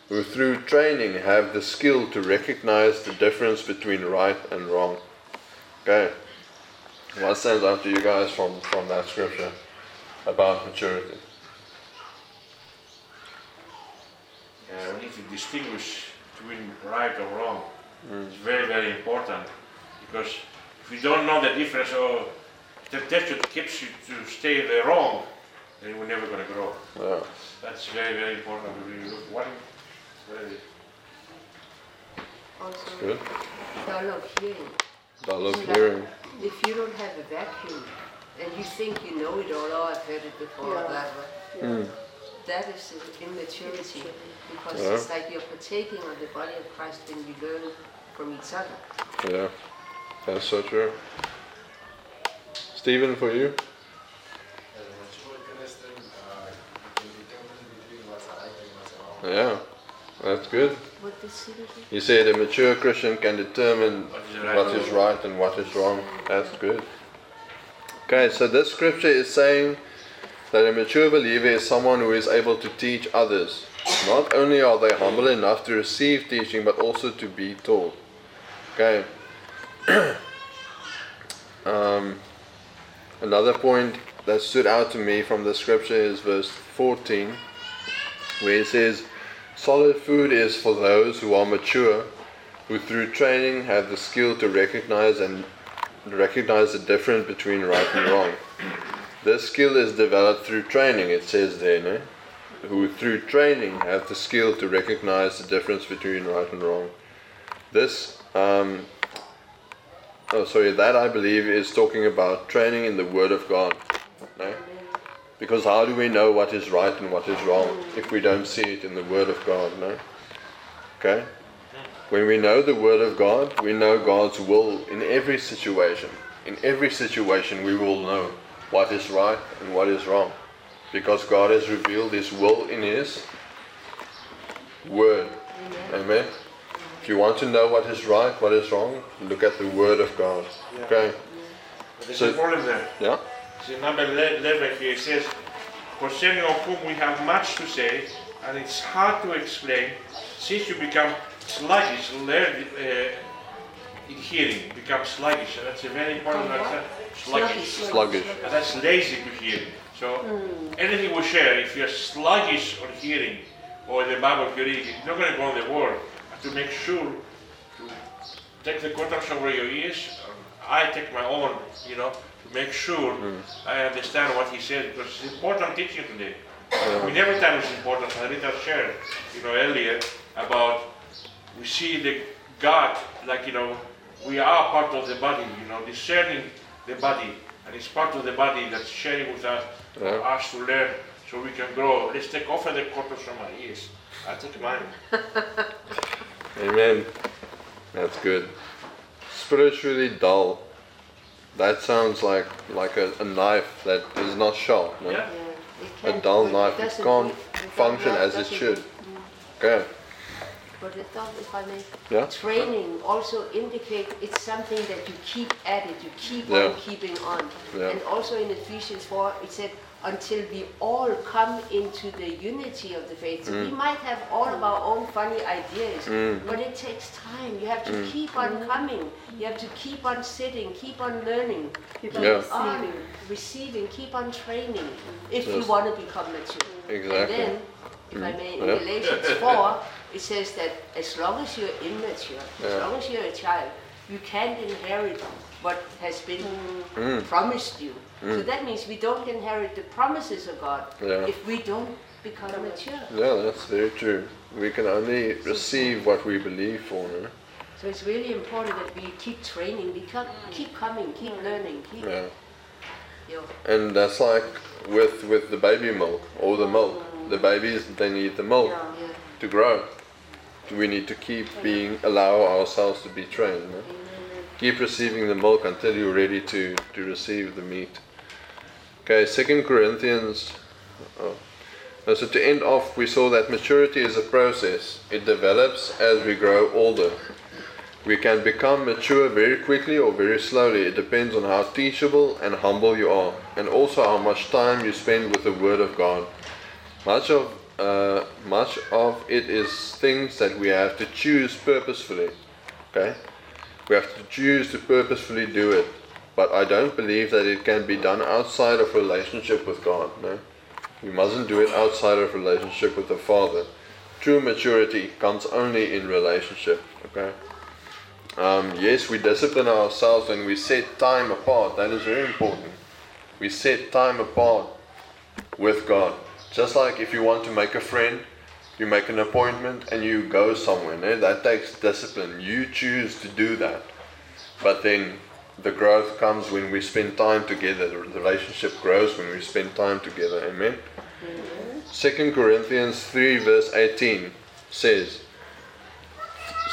who through training have the skill to recognize the difference between right and wrong. Okay. What stands out to you guys from that scripture about maturity? We need to distinguish between right or wrong. It's very, very important, because if you don't know the difference, or that's what keeps you to stay the wrong, then we're never going to grow. Yeah. That's very, very important. Also, good. Dull of hearing. Dull of hearing. If you don't have a vacuum, and you think you know it all, I've heard it before, that is immaturity, because it's like you're partaking of the body of Christ when you learn from each other. Yeah, that's so true. Stephen, for you? Yeah, that's good. What did Stephen say? He said a mature Christian can determine what is right and what is wrong. That's good. Okay, so this scripture is saying that a mature believer is someone who is able to teach others. Not only are they humble enough to receive teaching, but also to be taught. Okay. Another point that stood out to me from the scripture is verse 14, where it says, solid food is for those who are mature, who through training have the skill to recognize the difference between right and wrong. This skill is developed through training, it says there, no? Who through training have the skill to recognize the difference between right and wrong. That I believe is talking about training in the Word of God. No? Because how do we know what is right and what is wrong if we don't see it in the Word of God? No? Okay? When we know the Word of God, we know God's will in every situation. In every situation we will know what is right and what is wrong, because God has revealed His will in His Word. Amen. If you want to know what is right, what is wrong, look at the Word of God. Yeah. Okay. But there's a problem there. Yeah. So number 11 here, it says, concerning of whom we have much to say, and it's hard to explain, since you become sluggish, learned in hearing, become sluggish. So that's a very important word. Sluggish. And that's lazy to hear. So anything we share, if you're sluggish on hearing, or the Bible you're reading, it's not going to go on the word. But to make sure to take the contacts over your ears, I take my own, to make sure I understand what he said, because it's important teaching today. We never time it's important. Rita shared, earlier about we see the God, we are part of the body, discerning the body, and it's part of the body that's sharing with us, for us to learn, so we can grow. Let's take off the corpus from my ears. I take mine. Amen. That's good. Spiritually dull. That sounds like a knife that is not sharp. No? Yeah. Yeah, a dull knife. It can't function as it should. Okay. But I thought, if I may, training also indicates it's something that you keep at it, you keep on keeping on. Yeah. And also in Ephesians 4, it said, until we all come into the unity of the faith. So we might have all of our own funny ideas, but it takes time. You have to keep on coming. You have to keep on sitting, keep on learning, keep on receiving, keep on training if you want to become mature. Exactly. And then, if I may, in Galatians 4, it says that as long as you're immature, as long as you're a child, you can't inherit what has been promised you. So that means we don't inherit the promises of God if we don't become mature. Yeah, that's very true. We can only receive what we believe for. No? So it's really important that we keep training, we keep coming, keep learning. And that's like with the baby milk or the milk. The babies, they need the milk to grow. We need to keep allow ourselves to be trained. No? Keep receiving the milk until you're ready to receive the meat. Okay, 2 Corinthians. So to end off, we saw that maturity is a process. It develops as we grow older. We can become mature very quickly or very slowly. It depends on how teachable and humble you are, and also how much time you spend with the Word of God. Much of it is things that we have to choose purposefully. Okay? We have to choose to purposefully do it. But I don't believe that it can be done outside of relationship with God. No? We mustn't do it outside of relationship with the Father. True maturity comes only in relationship. Okay? Yes, we discipline ourselves and we set time apart. That is very important. We set time apart with God. Just like if you want to make a friend, you make an appointment and you go somewhere. No? That takes discipline. You choose to do that. But then the growth comes when we spend time together. The relationship grows when we spend time together. Amen? Amen. 2 Corinthians 3 verse 18 says,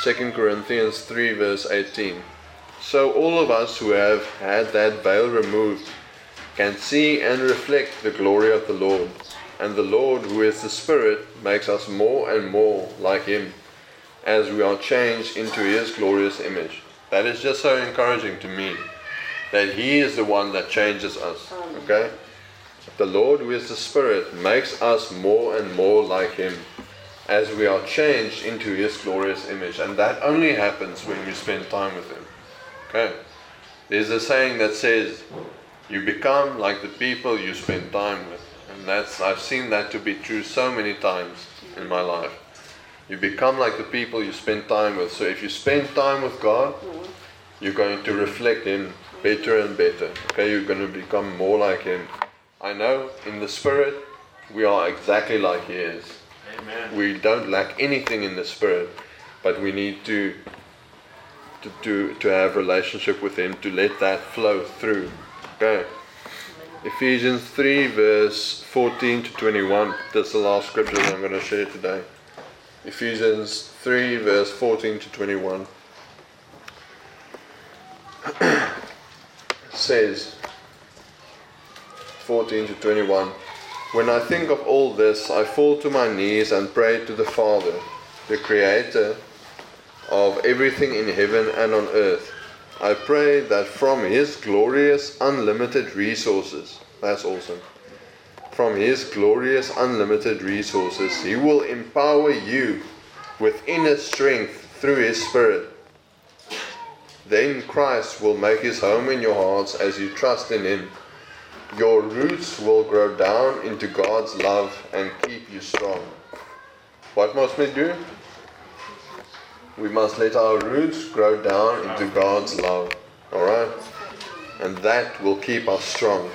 2 Corinthians 3 verse 18, so all of us who have had that veil removed can see and reflect the glory of the Lord. And the Lord, who is the Spirit, makes us more and more like Him, as we are changed into His glorious image. That is just so encouraging to me, that He is the one that changes us. Okay? The Lord, who is the Spirit, makes us more and more like Him, as we are changed into His glorious image. And that only happens when we spend time with Him. Okay? There's a saying that says, you become like the people you spend time with. I've seen that to be true so many times in my life. You become like the people you spend time with. So if you spend time with God, you're going to reflect Him better and better. Okay, you're going to become more like Him. I know in the Spirit, we are exactly like He is. Amen. We don't lack anything in the Spirit, but we need to have relationship with Him, to let that flow through. Okay. Ephesians 3 verse 14 to 21. That's the last scripture that I'm going to share today. Ephesians 3 verse 14 to 21 says, 14 to 21, when I think of all this, I fall to my knees and pray to the Father, the Creator of everything in heaven and on earth. I pray that from His glorious unlimited resources, that's awesome, from His glorious unlimited resources, He will empower you with inner strength through His Spirit. Then Christ will make His home in your hearts as you trust in Him. Your roots will grow down into God's love and keep you strong. What must we do? We must let our roots grow down into God's love. Alright? And that will keep us strong.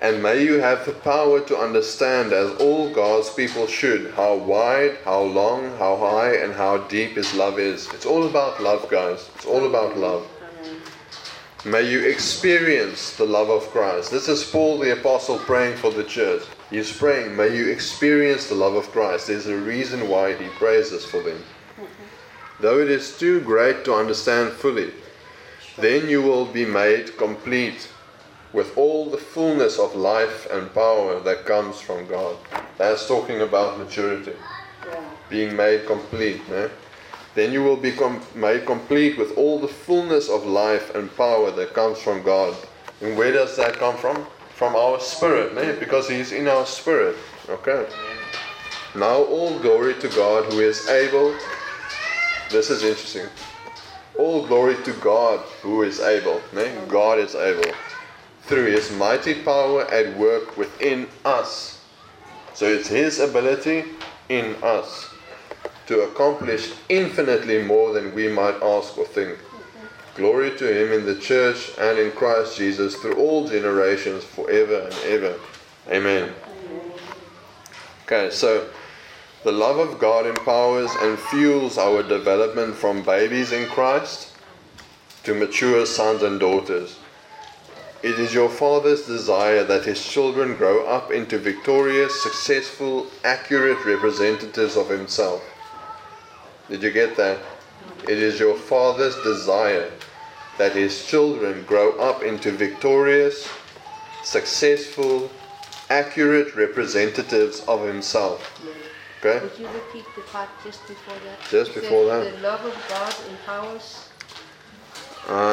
And may you have the power to understand, as all God's people should, how wide, how long, how high, and how deep His love is. It's all about love, guys. It's all about love. May you experience the love of Christ. This is Paul the Apostle praying for the church. He's praying, may you experience the love of Christ. There's a reason why he prays this for them. Though it is too great to understand fully, then you will be made complete with all the fullness of life and power that comes from God. That's talking about maturity, being made complete. No? Then you will be made complete with all the fullness of life and power that comes from God. And where does that come from? from our spirit, because He is in our spirit. Okay. Now all glory to God who is able. This is interesting. All glory to God who is able. God is able. Through His mighty power at work within us. So it's His ability in us to accomplish infinitely more than we might ask or think. Glory to Him in the church and in Christ Jesus through all generations forever and ever. Amen. Okay, so the love of God empowers and fuels our development from babies in Christ to mature sons and daughters. It is your Father's desire that His children grow up into victorious, successful, accurate representatives of Himself. Did you get that? It is your Father's desire that His children grow up into victorious, successful, accurate representatives of Himself. Okay? Would you repeat the part just before that? Just before that. The love of God empowers.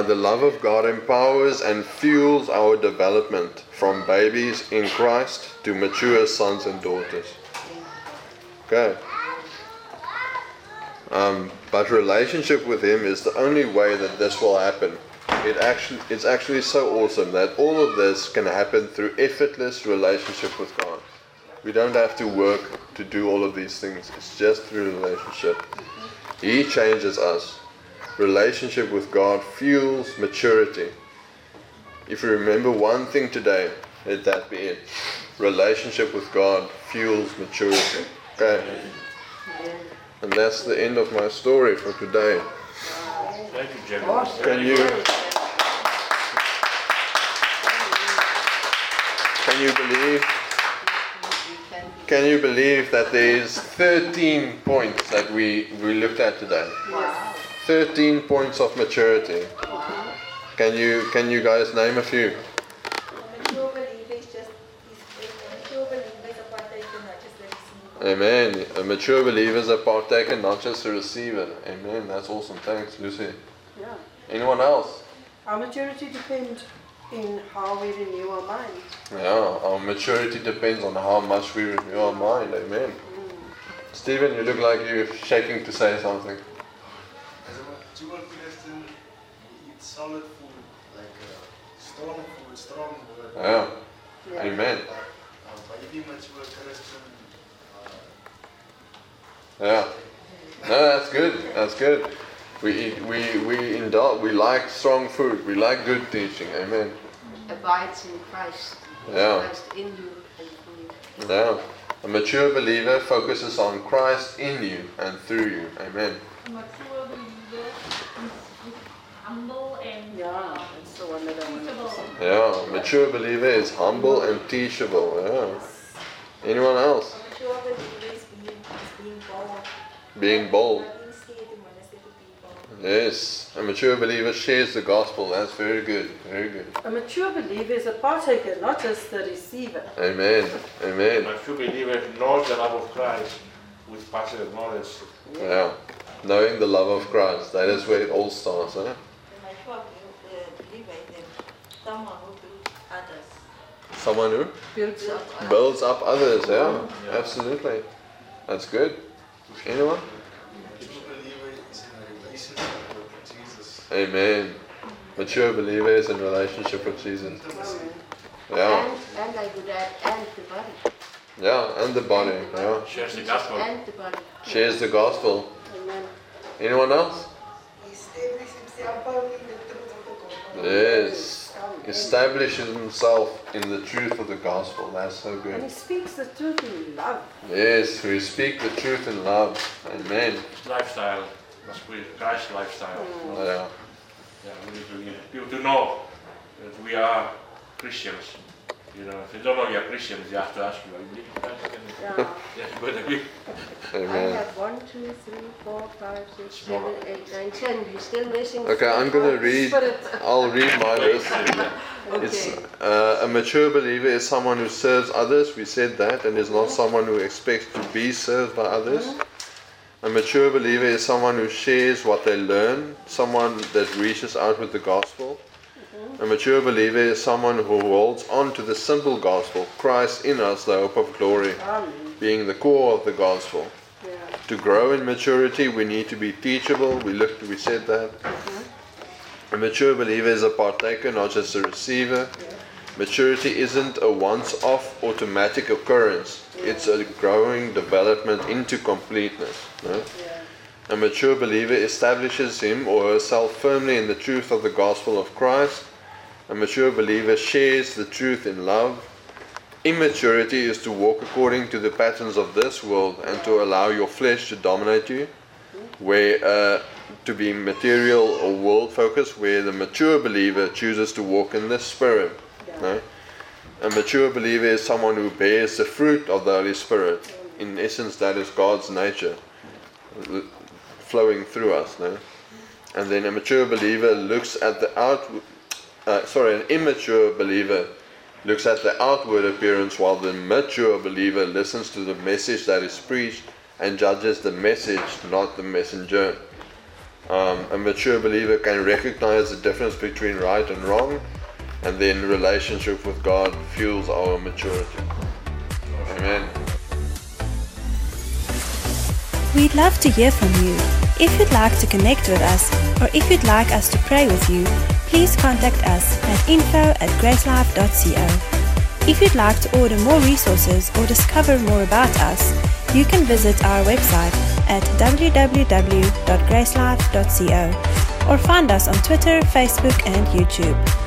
The love of God empowers and fuels our development from babies in Christ to mature sons and daughters. Okay. But relationship with Him is the only way that this will happen. It's actually so awesome that all of this can happen through effortless relationship with God. We don't have to work to do all of these things. It's just through relationship. He changes us. Relationship with God fuels maturity. If you remember one thing today, let that be it. Relationship with God fuels maturity. Okay. And that's the end of my story for today. Thank you, Jim. Can you believe? Can you believe that there's 13 points that we looked at today? 13 points of maturity. Can you guys name a few? Amen. A mature believer is a partaker, not just a receiver. Amen. That's awesome. Thanks, Lucy. Yeah. Anyone else? Our maturity depends in how we renew our mind. Yeah. Our maturity depends on how much we renew our mind. Amen. Mm. Stephen, you look like you're shaking to say something. It's solid food, like strong food, strong word. Yeah. Yeah. Amen. Yeah, no, that's good. That's good. We indulge. We like strong food. We like good teaching. Amen. Abides in Christ. Yeah. Christ in you and through you. Yeah. A mature believer focuses on Christ in you and through you. Amen. A mature believer is humble and teachable. Yeah. A mature believer is humble and teachable. Yeah. Anyone else? Being bold. Yes. A mature believer shares the gospel. That's very good. Very good. A mature believer is a partaker, not just the receiver. Amen. Amen. A mature believer knows the love of Christ with passionate knowledge. Yeah. Knowing the love of Christ. That is where it all starts. Huh? A mature believer is someone who builds others. Someone who? Builds up others. Yeah. Yeah. Absolutely. That's good. Anyone? Amen. Mature believer is in relationship with Jesus. Yeah. And I would add, and the body. Yeah, and the body. Yeah. Shares the gospel. And the body. Shares the gospel. Amen. Anyone else? Yes. Establishes himself in the truth of the gospel. That's so good. And he speaks the truth in love. Yes, we speak the truth in love. Amen. Lifestyle. Must be Christ's lifestyle. Mm. Yeah. Yeah. We need people to know that we are Christians. You know, if you don't know you are Christians, you have to ask you, are you believing Christ? Yeah. Yeah. Amen. I have 1, 2, 3, 4, 5, 6, 7, 8, 9, 10. You're still missing. Okay, I'm going to read. I'll read my list. Okay. It's a mature believer is someone who serves others. We said that, and is not someone who expects to be served by others. A mature believer is someone who shares what they learn. Someone that reaches out with the gospel. A mature believer is someone who holds on to the simple gospel, Christ in us, the hope of glory, being the core of the gospel. Yeah. To grow in maturity, we need to be teachable. We said that. Mm-hmm. A mature believer is a partaker, not just a receiver. Yeah. Maturity isn't a once-off automatic occurrence. Yeah. It's a growing development into completeness. No? Yeah. A mature believer establishes him or herself firmly in the truth of the gospel of Christ. A mature believer shares the truth in love. Immaturity is to walk according to the patterns of this world and to allow your flesh to dominate you, where to be material or world-focused, where the mature believer chooses to walk in the Spirit. No? A mature believer is someone who bears the fruit of the Holy Spirit. In essence, that is God's nature flowing through us. No? And then a mature believer looks at the outward... an immature believer looks at the outward appearance, while the mature believer listens to the message that is preached and judges the message, not the messenger. A mature believer can recognize the difference between right and wrong, and then relationship with God fuels our maturity. Amen. We'd love to hear from you. If you'd like to connect with us, or if you'd like us to pray with you, please contact us at info@gracelife.co. If you'd like to order more resources or discover more about us, you can visit our website at www.gracelife.co or find us on Twitter, Facebook and YouTube.